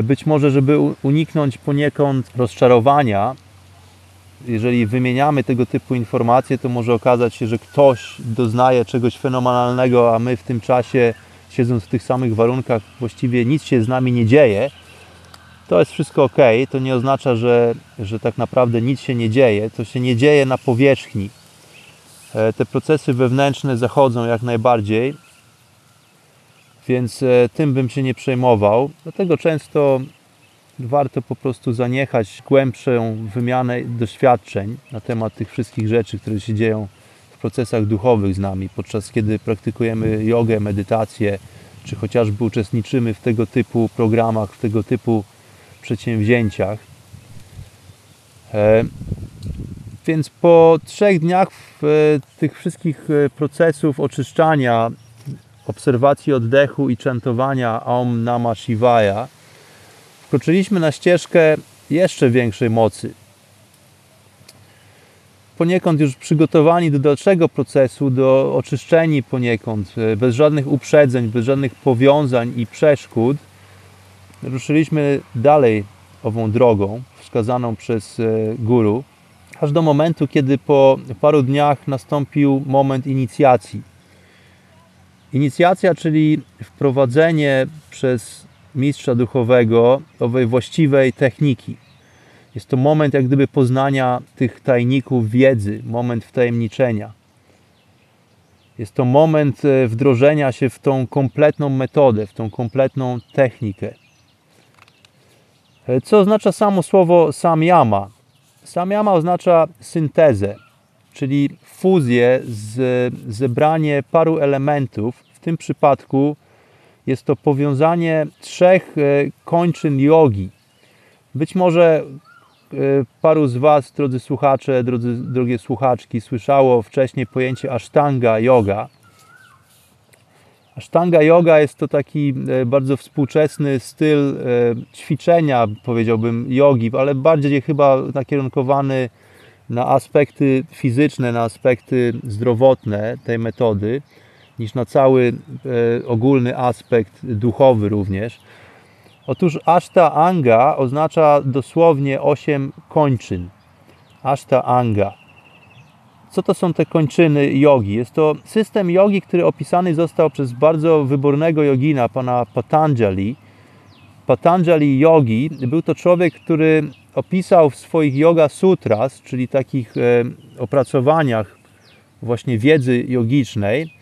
Być może, żeby uniknąć poniekąd rozczarowania, jeżeli wymieniamy tego typu informacje, to może okazać się, że ktoś doznaje czegoś fenomenalnego, a my w tym czasie, siedząc w tych samych warunkach, właściwie nic się z nami nie dzieje. To jest wszystko ok, to nie oznacza, że tak naprawdę nic się nie dzieje. To się nie dzieje na powierzchni. Te procesy wewnętrzne zachodzą jak najbardziej, więc tym bym się nie przejmował. Dlatego często warto po prostu zaniechać głębszą wymianę doświadczeń na temat tych wszystkich rzeczy, które się dzieją w procesach duchowych z nami, podczas kiedy praktykujemy jogę, medytację, czy chociażby uczestniczymy w tego typu programach, w tego typu przedsięwzięciach. Więc po 3 dniach tych wszystkich procesów oczyszczania, obserwacji oddechu i chantowania Aum Namah Shivaya, wkroczyliśmy na ścieżkę jeszcze większej mocy. Poniekąd już przygotowani do dalszego procesu, oczyszczeni poniekąd, bez żadnych uprzedzeń, bez żadnych powiązań i przeszkód, ruszyliśmy dalej ową drogą wskazaną przez guru, aż do momentu, kiedy po paru dniach nastąpił moment inicjacji. Inicjacja, czyli wprowadzenie przez mistrza duchowego owej właściwej techniki. Jest to moment jak gdyby poznania tych tajników wiedzy, moment wtajemniczenia. Jest to moment wdrożenia się w tą kompletną metodę, w tą kompletną technikę. Co oznacza samo słowo samyama? Samyama oznacza syntezę, czyli fuzję, zebranie paru elementów. W tym przypadku jest to powiązanie 3 kończyn jogi. Być może paru z Was, drodzy słuchacze, drogie słuchaczki, słyszało wcześniej pojęcie asztanga yoga. Asztanga yoga jest to taki bardzo współczesny styl ćwiczenia, powiedziałbym, jogi, ale bardziej chyba nakierunkowany na aspekty fizyczne, na aspekty zdrowotne tej metody, niż na cały ogólny aspekt duchowy również. Otóż Ashta Anga oznacza dosłownie 8 kończyn. Ashta Anga. Co to są te kończyny jogi? Jest to system jogi, który opisany został przez bardzo wybornego jogina, pana Patanjali. Patanjali jogi był to człowiek, który opisał w swoich yoga sutras, czyli takich opracowaniach właśnie wiedzy jogicznej,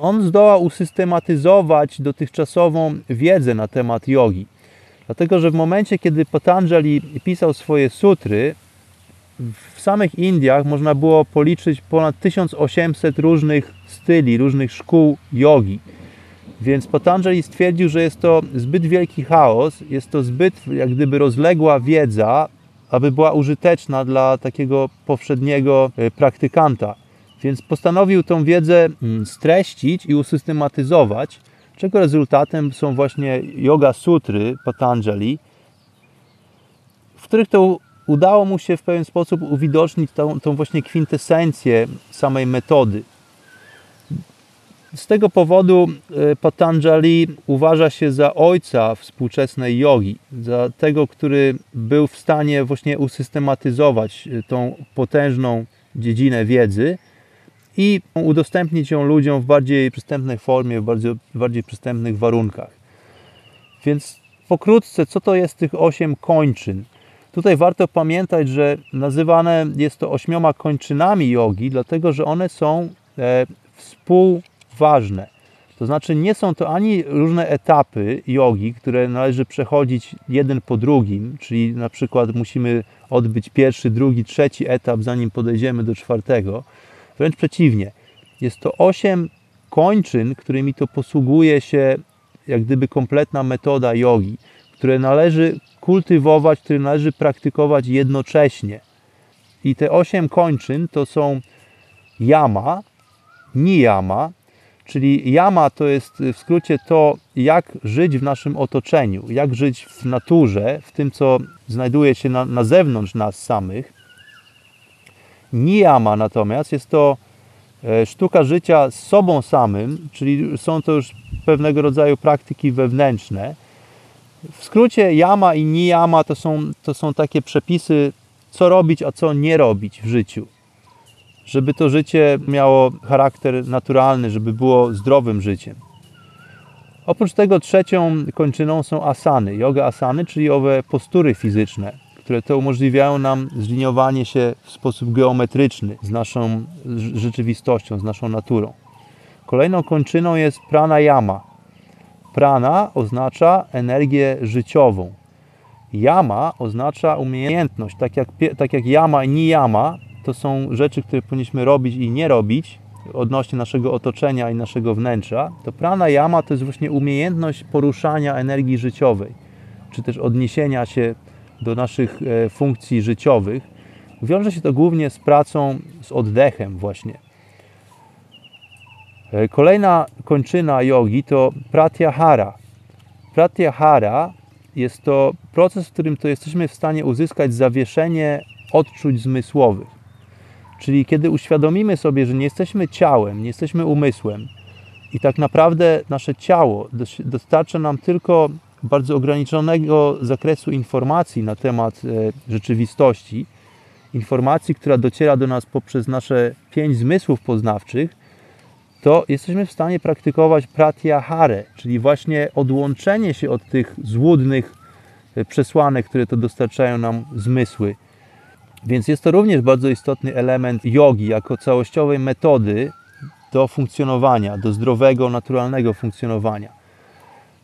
on zdołał usystematyzować dotychczasową wiedzę na temat jogi. Dlatego, że w momencie, kiedy Patanjali pisał swoje sutry, w samych Indiach można było policzyć ponad 1800 różnych styli, różnych szkół jogi. Więc Patanjali stwierdził, że jest to zbyt wielki chaos, jest to zbyt jak gdyby rozległa wiedza, aby była użyteczna dla takiego powszedniego praktykanta. Więc postanowił tą wiedzę streścić i usystematyzować, czego rezultatem są właśnie yoga sutry Patanjali, w których to udało mu się w pewien sposób uwidocznić tą właśnie kwintesencję samej metody. Z tego powodu Patanjali uważa się za ojca współczesnej jogi, za tego, który był w stanie właśnie usystematyzować tą potężną dziedzinę wiedzy i udostępnić ją ludziom w bardziej przystępnej formie, w bardziej przystępnych warunkach. Więc pokrótce, co to jest tych 8 kończyn? Tutaj warto pamiętać, że nazywane jest to 8 kończynami jogi, dlatego że one są współważne. To znaczy nie są to ani różne etapy jogi, które należy przechodzić jeden po drugim, czyli na przykład musimy odbyć pierwszy, drugi, trzeci etap, zanim podejdziemy do 4. Wręcz przeciwnie. Jest to 8 kończyn, którymi to posługuje się jak gdyby kompletna metoda jogi, które należy kultywować, które należy praktykować jednocześnie. I te 8 kończyn to są yama, niyama, czyli yama to jest w skrócie to, jak żyć w naszym otoczeniu, jak żyć w naturze, w tym, co znajduje się na zewnątrz nas samych. Niyama natomiast jest to sztuka życia z sobą samym, czyli są to już pewnego rodzaju praktyki wewnętrzne. W skrócie yama i niyama to są takie przepisy, co robić, a co nie robić w życiu. Żeby to życie miało charakter naturalny, żeby było zdrowym życiem. Oprócz tego 3. kończyną są asany, yoga asany, czyli owe postury fizyczne, które to umożliwiają nam zliniowanie się w sposób geometryczny z naszą rzeczywistością, z naszą naturą. Kolejną kończyną jest pranayama. Prana oznacza energię życiową. Yama oznacza umiejętność, tak jak yama i niyama. To są rzeczy, które powinniśmy robić i nie robić odnośnie naszego otoczenia i naszego wnętrza. To pranayama to jest właśnie umiejętność poruszania energii życiowej, czy też odniesienia się do naszych funkcji życiowych. Wiąże się to głównie z pracą, z oddechem właśnie. Kolejna kończyna jogi to pratyahara. Pratyahara jest to proces, w którym to jesteśmy w stanie uzyskać zawieszenie odczuć zmysłowych. Czyli kiedy uświadomimy sobie, że nie jesteśmy ciałem, nie jesteśmy umysłem i tak naprawdę nasze ciało dostarcza nam tylko bardzo ograniczonego zakresu informacji na temat rzeczywistości, informacji, która dociera do nas poprzez nasze 5 zmysłów poznawczych, to jesteśmy w stanie praktykować pratyaharę, czyli właśnie odłączenie się od tych złudnych przesłanek, które to dostarczają nam zmysły. Więc jest to również bardzo istotny element jogi jako całościowej metody do funkcjonowania, do zdrowego, naturalnego funkcjonowania.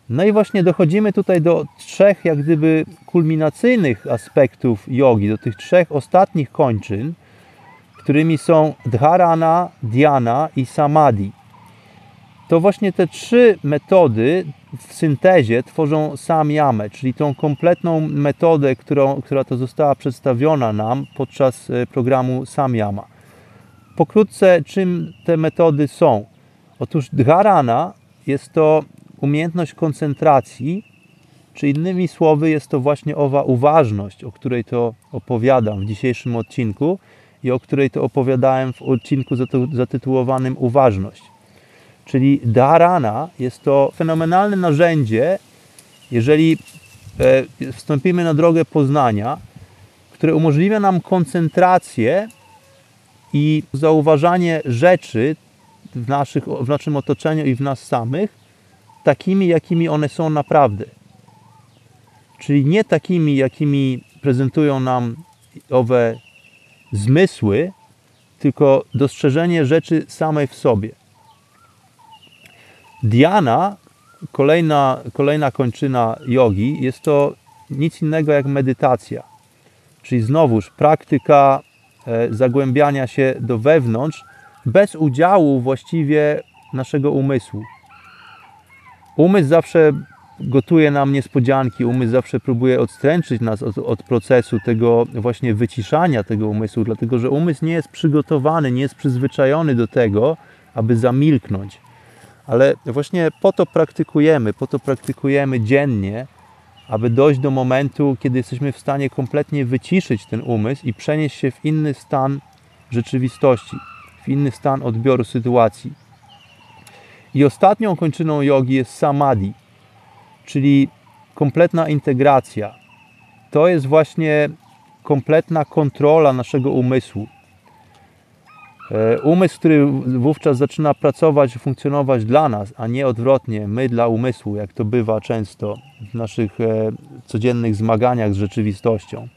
No i właśnie dochodzimy tutaj do 3 jak gdyby kulminacyjnych aspektów jogi, do tych 3 ostatnich kończyn, którymi są dharana, dhyana i samadhi. To właśnie te 3 metody w syntezie tworzą samyamę, czyli tą kompletną metodę, która to została przedstawiona nam podczas programu samyama. Pokrótce, czym te metody są? Otóż dharana jest to umiejętność koncentracji, czy innymi słowy jest to właśnie owa uważność, o której to opowiadam w dzisiejszym odcinku i o której to opowiadałem w odcinku zatytułowanym Uważność. Czyli dharana jest to fenomenalne narzędzie, jeżeli wstąpimy na drogę poznania, które umożliwia nam koncentrację i zauważanie rzeczy w naszym otoczeniu i w nas samych, takimi, jakimi one są naprawdę. Czyli nie takimi, jakimi prezentują nam owe zmysły, tylko dostrzeżenie rzeczy samej w sobie. Dhyana, kolejna kończyna jogi, jest to nic innego jak medytacja. Czyli znowuż praktyka zagłębiania się do wewnątrz bez udziału właściwie naszego umysłu. Umysł zawsze gotuje nam niespodzianki, umysł zawsze próbuje odstręczyć nas od procesu tego właśnie wyciszania tego umysłu, dlatego że umysł nie jest przygotowany, nie jest przyzwyczajony do tego, aby zamilknąć. Ale właśnie po to praktykujemy dziennie, aby dojść do momentu, kiedy jesteśmy w stanie kompletnie wyciszyć ten umysł i przenieść się w inny stan rzeczywistości, w inny stan odbioru sytuacji. I ostatnią kończyną jogi jest samadhi, czyli kompletna integracja. To jest właśnie kompletna kontrola naszego umysłu. Umysł, który wówczas zaczyna pracować, funkcjonować dla nas, a nie odwrotnie, my dla umysłu, jak to bywa często w naszych codziennych zmaganiach z rzeczywistością.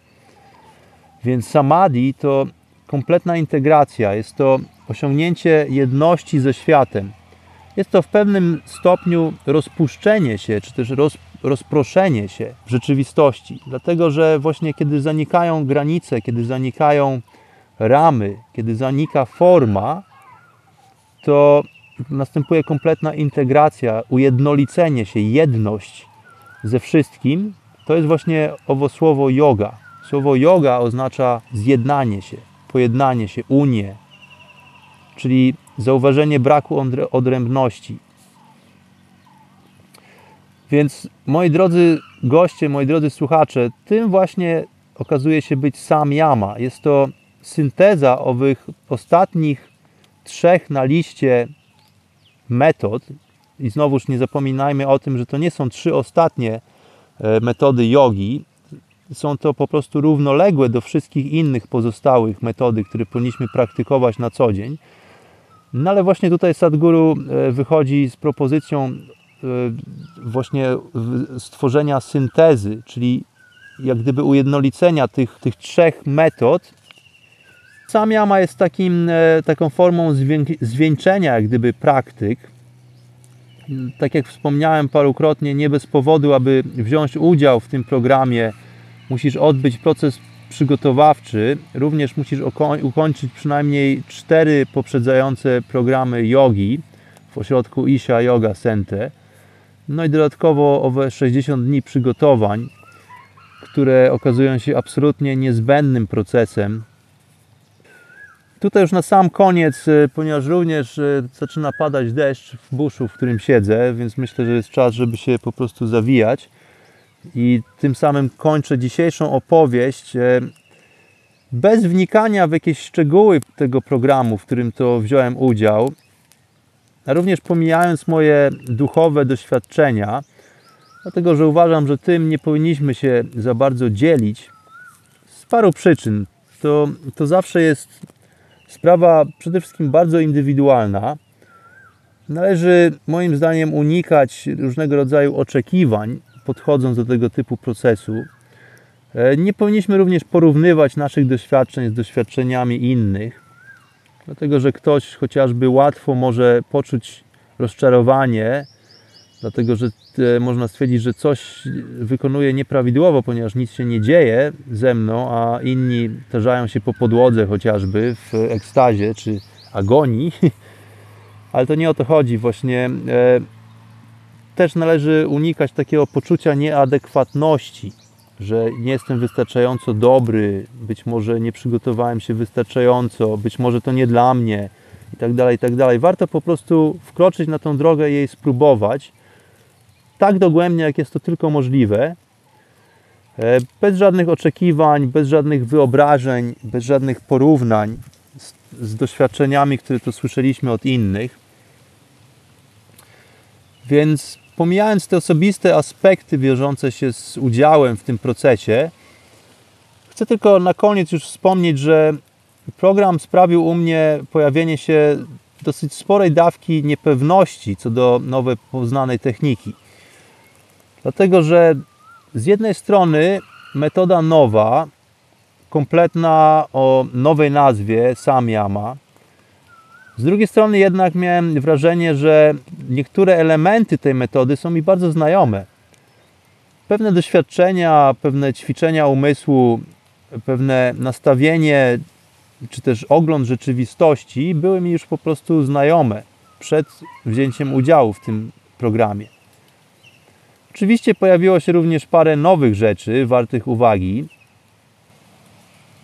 Więc samadhi to kompletna integracja, jest to osiągnięcie jedności ze światem. Jest to w pewnym stopniu rozpuszczenie się, czy też rozproszenie się w rzeczywistości. Dlatego, że właśnie kiedy zanikają granice, kiedy zanikają ramy, kiedy zanika forma, to następuje kompletna integracja, ujednolicenie się, jedność ze wszystkim. To jest właśnie owo słowo yoga. Słowo yoga oznacza zjednanie się, pojednanie się, unię, czyli zauważenie braku odrębności. Więc moi drodzy goście, moi drodzy słuchacze, tym właśnie okazuje się być samyama. Jest to synteza owych ostatnich trzech na liście metod. I znowuż nie zapominajmy o tym, że to nie są trzy ostatnie metody jogi. Są to po prostu równoległe do wszystkich innych pozostałych metody, które powinniśmy praktykować na co dzień. No ale właśnie tutaj Sadguru wychodzi z propozycją właśnie stworzenia syntezy, czyli jak gdyby ujednolicenia tych trzech metod. Samyama jest taką formą zwieńczenia jak gdyby praktyk. Tak jak wspomniałem parukrotnie, nie bez powodu, aby wziąć udział w tym programie, musisz odbyć proces przygotowawczy, również musisz ukończyć przynajmniej 4 poprzedzające programy jogi w ośrodku Isha Yoga Center. No i dodatkowo owe 60 dni przygotowań, które okazują się absolutnie niezbędnym procesem. Tutaj już na sam koniec, ponieważ również zaczyna padać deszcz w buszu, w którym siedzę, więc myślę, że jest czas, żeby się po prostu zawijać. I tym samym kończę dzisiejszą opowieść bez wnikania w jakieś szczegóły tego programu, w którym to wziąłem udział, a również pomijając moje duchowe doświadczenia, dlatego że uważam, że tym nie powinniśmy się za bardzo dzielić z paru przyczyn. To zawsze jest sprawa przede wszystkim bardzo indywidualna. Należy moim zdaniem unikać różnego rodzaju oczekiwań, podchodząc do tego typu procesu. Nie powinniśmy również porównywać naszych doświadczeń z doświadczeniami innych, dlatego że ktoś chociażby łatwo może poczuć rozczarowanie, dlatego że można stwierdzić, że coś wykonuje nieprawidłowo, ponieważ nic się nie dzieje ze mną, a inni tarzają się po podłodze chociażby w ekstazie czy agonii. Ale to nie o to chodzi właśnie. Też należy unikać takiego poczucia nieadekwatności, że nie jestem wystarczająco dobry, być może nie przygotowałem się wystarczająco, być może to nie dla mnie itd., itd. Warto po prostu wkroczyć na tą drogę i jej spróbować tak dogłębnie, jak jest to tylko możliwe, bez żadnych oczekiwań, bez żadnych wyobrażeń, bez żadnych porównań z doświadczeniami, które to słyszeliśmy od innych. Więc pomijając te osobiste aspekty wiążące się z udziałem w tym procesie, chcę tylko na koniec już wspomnieć, że program sprawił u mnie pojawienie się dosyć sporej dawki niepewności co do nowej poznanej techniki. Dlatego, że z jednej strony metoda nowa, kompletna o nowej nazwie samyama, z drugiej strony jednak miałem wrażenie, że niektóre elementy tej metody są mi bardzo znajome. Pewne doświadczenia, pewne ćwiczenia umysłu, pewne nastawienie czy też ogląd rzeczywistości były mi już po prostu znajome przed wzięciem udziału w tym programie. Oczywiście pojawiło się również parę nowych rzeczy wartych uwagi.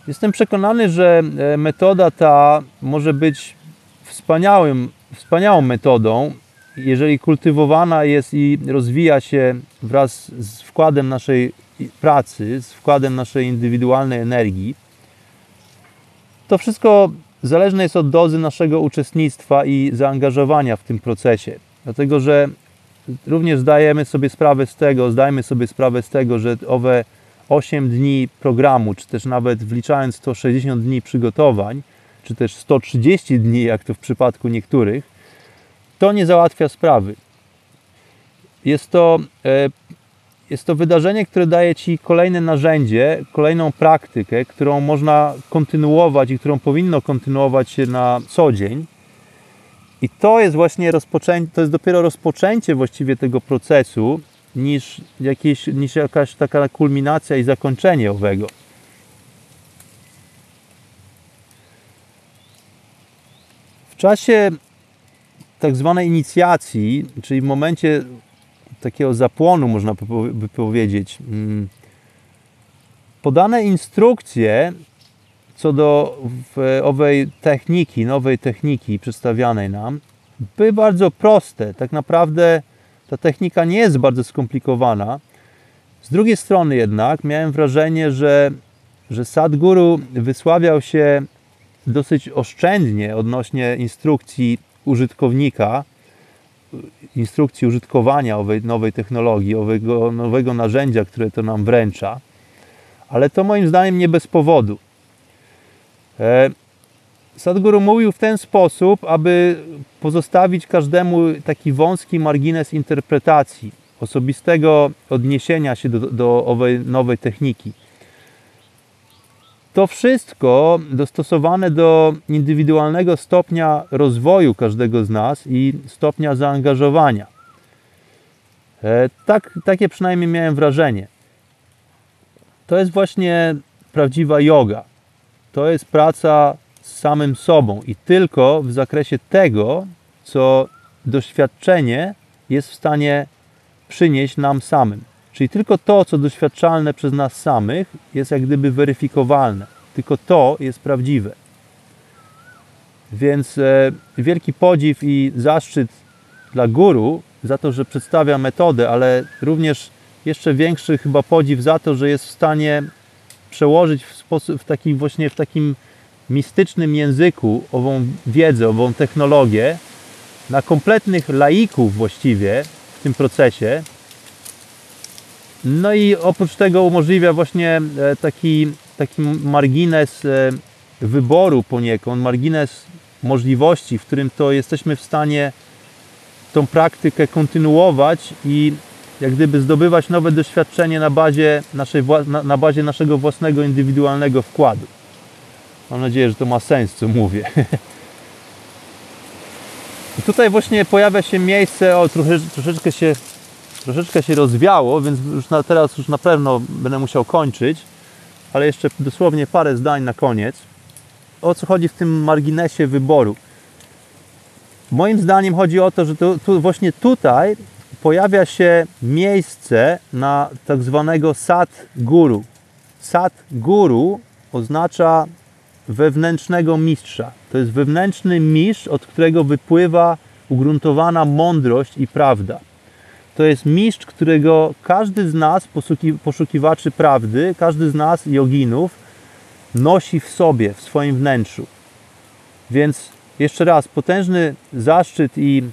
Jestem przekonany, że metoda ta może być wspaniałą metodą, jeżeli kultywowana jest i rozwija się wraz z wkładem naszej pracy, z wkładem naszej indywidualnej energii. To wszystko zależne jest od dozy naszego uczestnictwa i zaangażowania w tym procesie. Dlatego, że również zdajmy sobie sprawę z tego, że owe 8 dni programu, czy też nawet wliczając 160 dni przygotowań, czy też 130 dni, jak to w przypadku niektórych, to nie załatwia sprawy. Jest to wydarzenie, które daje Ci kolejne narzędzie, kolejną praktykę, którą można kontynuować i którą powinno kontynuować się na co dzień. I to jest właśnie dopiero rozpoczęcie właściwie tego procesu, niż jakaś taka kulminacja i zakończenie owego. W czasie tak zwanej inicjacji, czyli w momencie takiego zapłonu, można by powiedzieć, podane instrukcje co do owej techniki, nowej techniki przedstawianej nam, były bardzo proste. Tak naprawdę ta technika nie jest bardzo skomplikowana. Z drugiej strony jednak miałem wrażenie, że Sadguru wysławiał się dosyć oszczędnie odnośnie instrukcji użytkownika, instrukcji użytkowania owej nowej technologii, owego nowego narzędzia, które to nam wręcza. Ale to moim zdaniem nie bez powodu. Sadguru mówił w ten sposób, aby pozostawić każdemu taki wąski margines interpretacji, osobistego odniesienia się do owej nowej techniki. To wszystko dostosowane do indywidualnego stopnia rozwoju każdego z nas i stopnia zaangażowania. Takie przynajmniej miałem wrażenie. To jest właśnie prawdziwa joga. To jest praca z samym sobą i tylko w zakresie tego, co doświadczenie jest w stanie przynieść nam samym. Czyli tylko to, co doświadczalne przez nas samych, jest jak gdyby weryfikowalne. Tylko to jest prawdziwe. Więc wielki podziw i zaszczyt dla guru za to, że przedstawia metodę, ale również jeszcze większy chyba podziw za to, że jest w stanie przełożyć w takim mistycznym języku ową wiedzę, ową technologię na kompletnych laików właściwie w tym procesie. No i oprócz tego umożliwia właśnie taki margines wyboru poniekąd, margines możliwości, w którym to jesteśmy w stanie tą praktykę kontynuować i jak gdyby zdobywać nowe doświadczenie na bazie naszego własnego indywidualnego wkładu. Mam nadzieję, że to ma sens, co mówię. I tutaj właśnie pojawia się miejsce, troszeczkę się rozwiało, więc teraz już na pewno będę musiał kończyć, ale jeszcze dosłownie parę zdań na koniec. O co chodzi w tym marginesie wyboru? Moim zdaniem chodzi o to, że właśnie tutaj pojawia się miejsce na tak zwanego Sadguru. Sadguru oznacza wewnętrznego mistrza. To jest wewnętrzny mistrz, od którego wypływa ugruntowana mądrość i prawda. To jest mistrz, którego każdy z nas, poszukiwaczy prawdy, każdy z nas, joginów, nosi w sobie, w swoim wnętrzu. Więc jeszcze raz, potężny zaszczyt i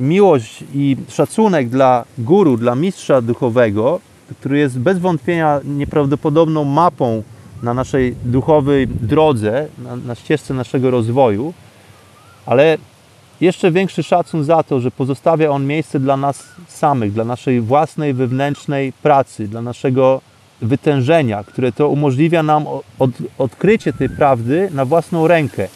miłość i szacunek dla guru, dla mistrza duchowego, który jest bez wątpienia nieprawdopodobną mapą na naszej duchowej drodze, na ścieżce naszego rozwoju, ale jeszcze większy szacun za to, że pozostawia on miejsce dla nas samych, dla naszej własnej wewnętrznej pracy, dla naszego wytężenia, które to umożliwia nam odkrycie tej prawdy na własną rękę.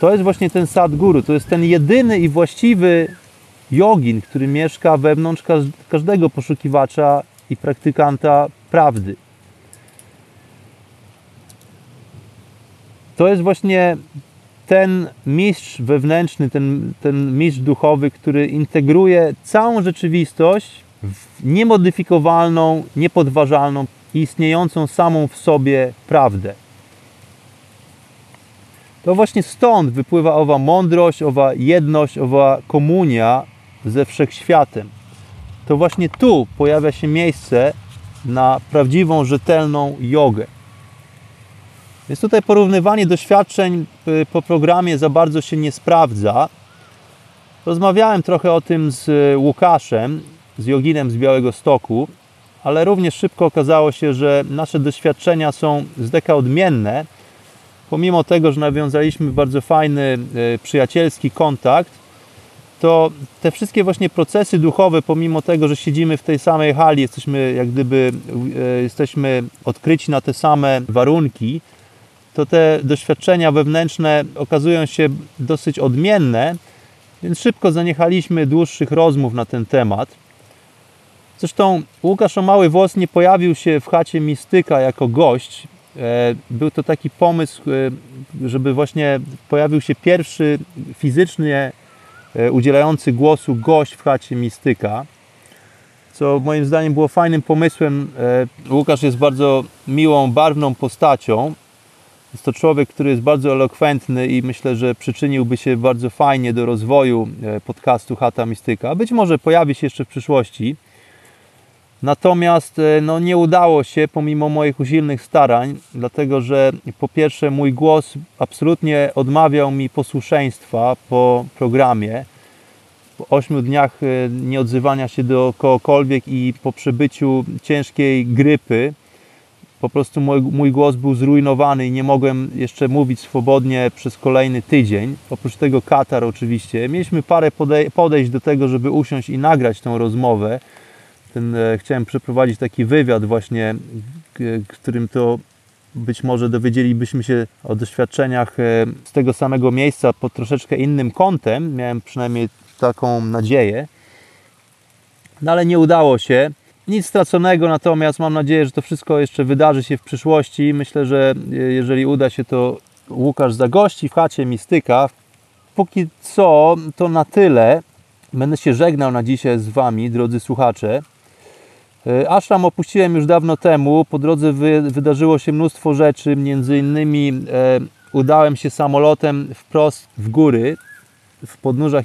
To jest właśnie ten Sadguru, to jest ten jedyny i właściwy jogin, który mieszka wewnątrz każdego poszukiwacza i praktykanta prawdy. To jest właśnie ten mistrz wewnętrzny, ten mistrz duchowy, który integruje całą rzeczywistość w niemodyfikowalną, niepodważalną, istniejącą samą w sobie prawdę. To właśnie stąd wypływa owa mądrość, owa jedność, owa komunia ze wszechświatem. To właśnie tu pojawia się miejsce na prawdziwą, rzetelną jogę. Więc tutaj porównywanie doświadczeń po programie za bardzo się nie sprawdza. Rozmawiałem trochę o tym z Łukaszem, z joginem z Białegostoku, ale również szybko okazało się, że nasze doświadczenia są z deka odmienne. Pomimo tego, że nawiązaliśmy bardzo fajny, przyjacielski kontakt, to te wszystkie właśnie procesy duchowe, pomimo tego, że siedzimy w tej samej hali, jesteśmy jak gdyby odkryci na te same warunki, to te doświadczenia wewnętrzne okazują się dosyć odmienne, więc szybko zaniechaliśmy dłuższych rozmów na ten temat. Zresztą Łukasz o mały włos nie pojawił się w chacie Mistyka jako gość. Był to taki pomysł, żeby właśnie pojawił się pierwszy fizycznie udzielający głosu gość w chacie Mistyka, co moim zdaniem było fajnym pomysłem. Łukasz jest bardzo miłą, barwną postacią. Jest to człowiek, który jest bardzo elokwentny i myślę, że przyczyniłby się bardzo fajnie do rozwoju podcastu Chata Mistyka. Być może pojawi się jeszcze w przyszłości. Natomiast no, nie udało się pomimo moich usilnych starań, dlatego że po pierwsze mój głos absolutnie odmawiał mi posłuszeństwa po programie. Po 8 dniach nieodzywania się do kogokolwiek i po przebyciu ciężkiej grypy po prostu mój głos był zrujnowany i nie mogłem jeszcze mówić swobodnie przez kolejny tydzień. Oprócz tego katar oczywiście. Mieliśmy parę podejść do tego, żeby usiąść i nagrać tą rozmowę. Chciałem przeprowadzić taki wywiad właśnie, w którym to być może dowiedzielibyśmy się o doświadczeniach z tego samego miejsca pod troszeczkę innym kątem. Miałem przynajmniej taką nadzieję. No ale nie udało się. Nic straconego, natomiast mam nadzieję, że to wszystko jeszcze wydarzy się w przyszłości. Myślę, że jeżeli uda się, to Łukasz zagości w chacie Mistyka. Póki co to na tyle. Będę się żegnał na dzisiaj z Wami, drodzy słuchacze. Ashram opuściłem już dawno temu. Po drodze wydarzyło się mnóstwo rzeczy. Między innymi udałem się samolotem wprost w góry, w podnóża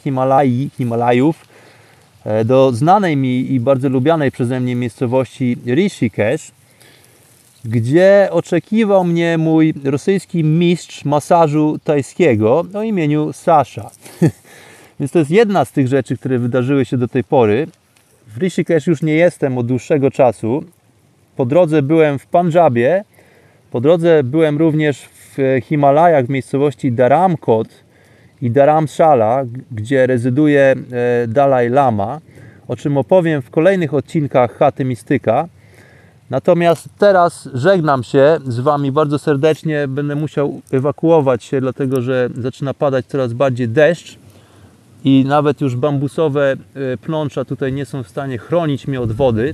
Himalajów, do znanej mi i bardzo lubianej przeze mnie miejscowości Rishikesh, gdzie oczekiwał mnie mój rosyjski mistrz masażu tajskiego o imieniu Sasha. Więc to jest jedna z tych rzeczy, które wydarzyły się do tej pory. W Rishikesh już nie jestem od dłuższego czasu. Po drodze byłem w Pendżabie. Po drodze byłem również w Himalajach, w miejscowości Dharamkot i Dharamshala, gdzie rezyduje Dalaj Lama, o czym opowiem w kolejnych odcinkach Chaty Mistyka. Natomiast teraz żegnam się z Wami bardzo serdecznie. Będę musiał ewakuować się, dlatego że zaczyna padać coraz bardziej deszcz. I nawet już bambusowe pnącza tutaj nie są w stanie chronić mnie od wody.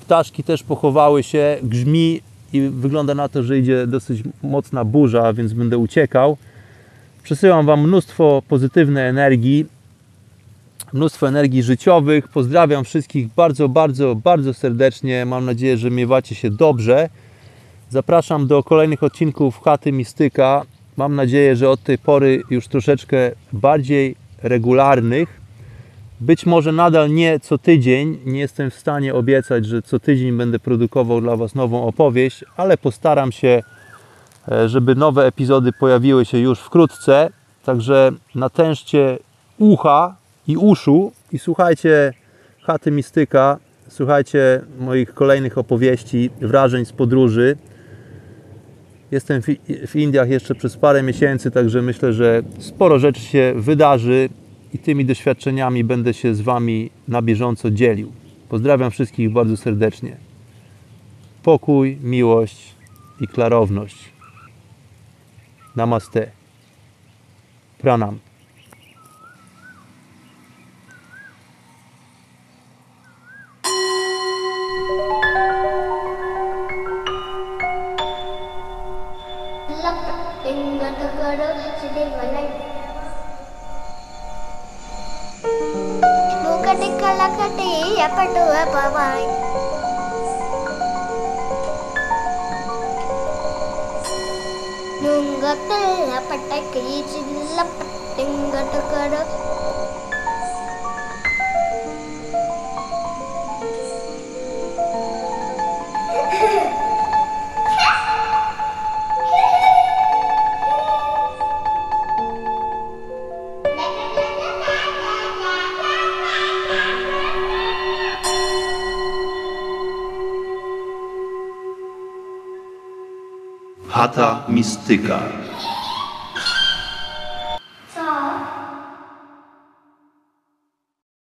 Ptaszki też pochowały się, grzmi i wygląda na to, że idzie dosyć mocna burza, więc będę uciekał. Przesyłam Wam mnóstwo pozytywnej energii, mnóstwo energii życiowych. Pozdrawiam wszystkich bardzo, bardzo, bardzo serdecznie. Mam nadzieję, że miewacie się dobrze. Zapraszam do kolejnych odcinków Chaty Mistyka. Mam nadzieję, że od tej pory już troszeczkę bardziej regularnych. Być może nadal nie co tydzień. Nie jestem w stanie obiecać, że co tydzień będę produkował dla Was nową opowieść, ale postaram się, żeby nowe epizody pojawiły się już wkrótce. Także natężcie ucha i uszu i słuchajcie Chaty Mistyka, słuchajcie moich kolejnych opowieści, wrażeń z podróży. Jestem w Indiach jeszcze przez parę miesięcy, także myślę, że sporo rzeczy się wydarzy i tymi doświadczeniami będę się z Wami na bieżąco dzielił. Pozdrawiam wszystkich bardzo serdecznie. Pokój, miłość i klarowność. Namaste. Pranam. Chata Mistyka.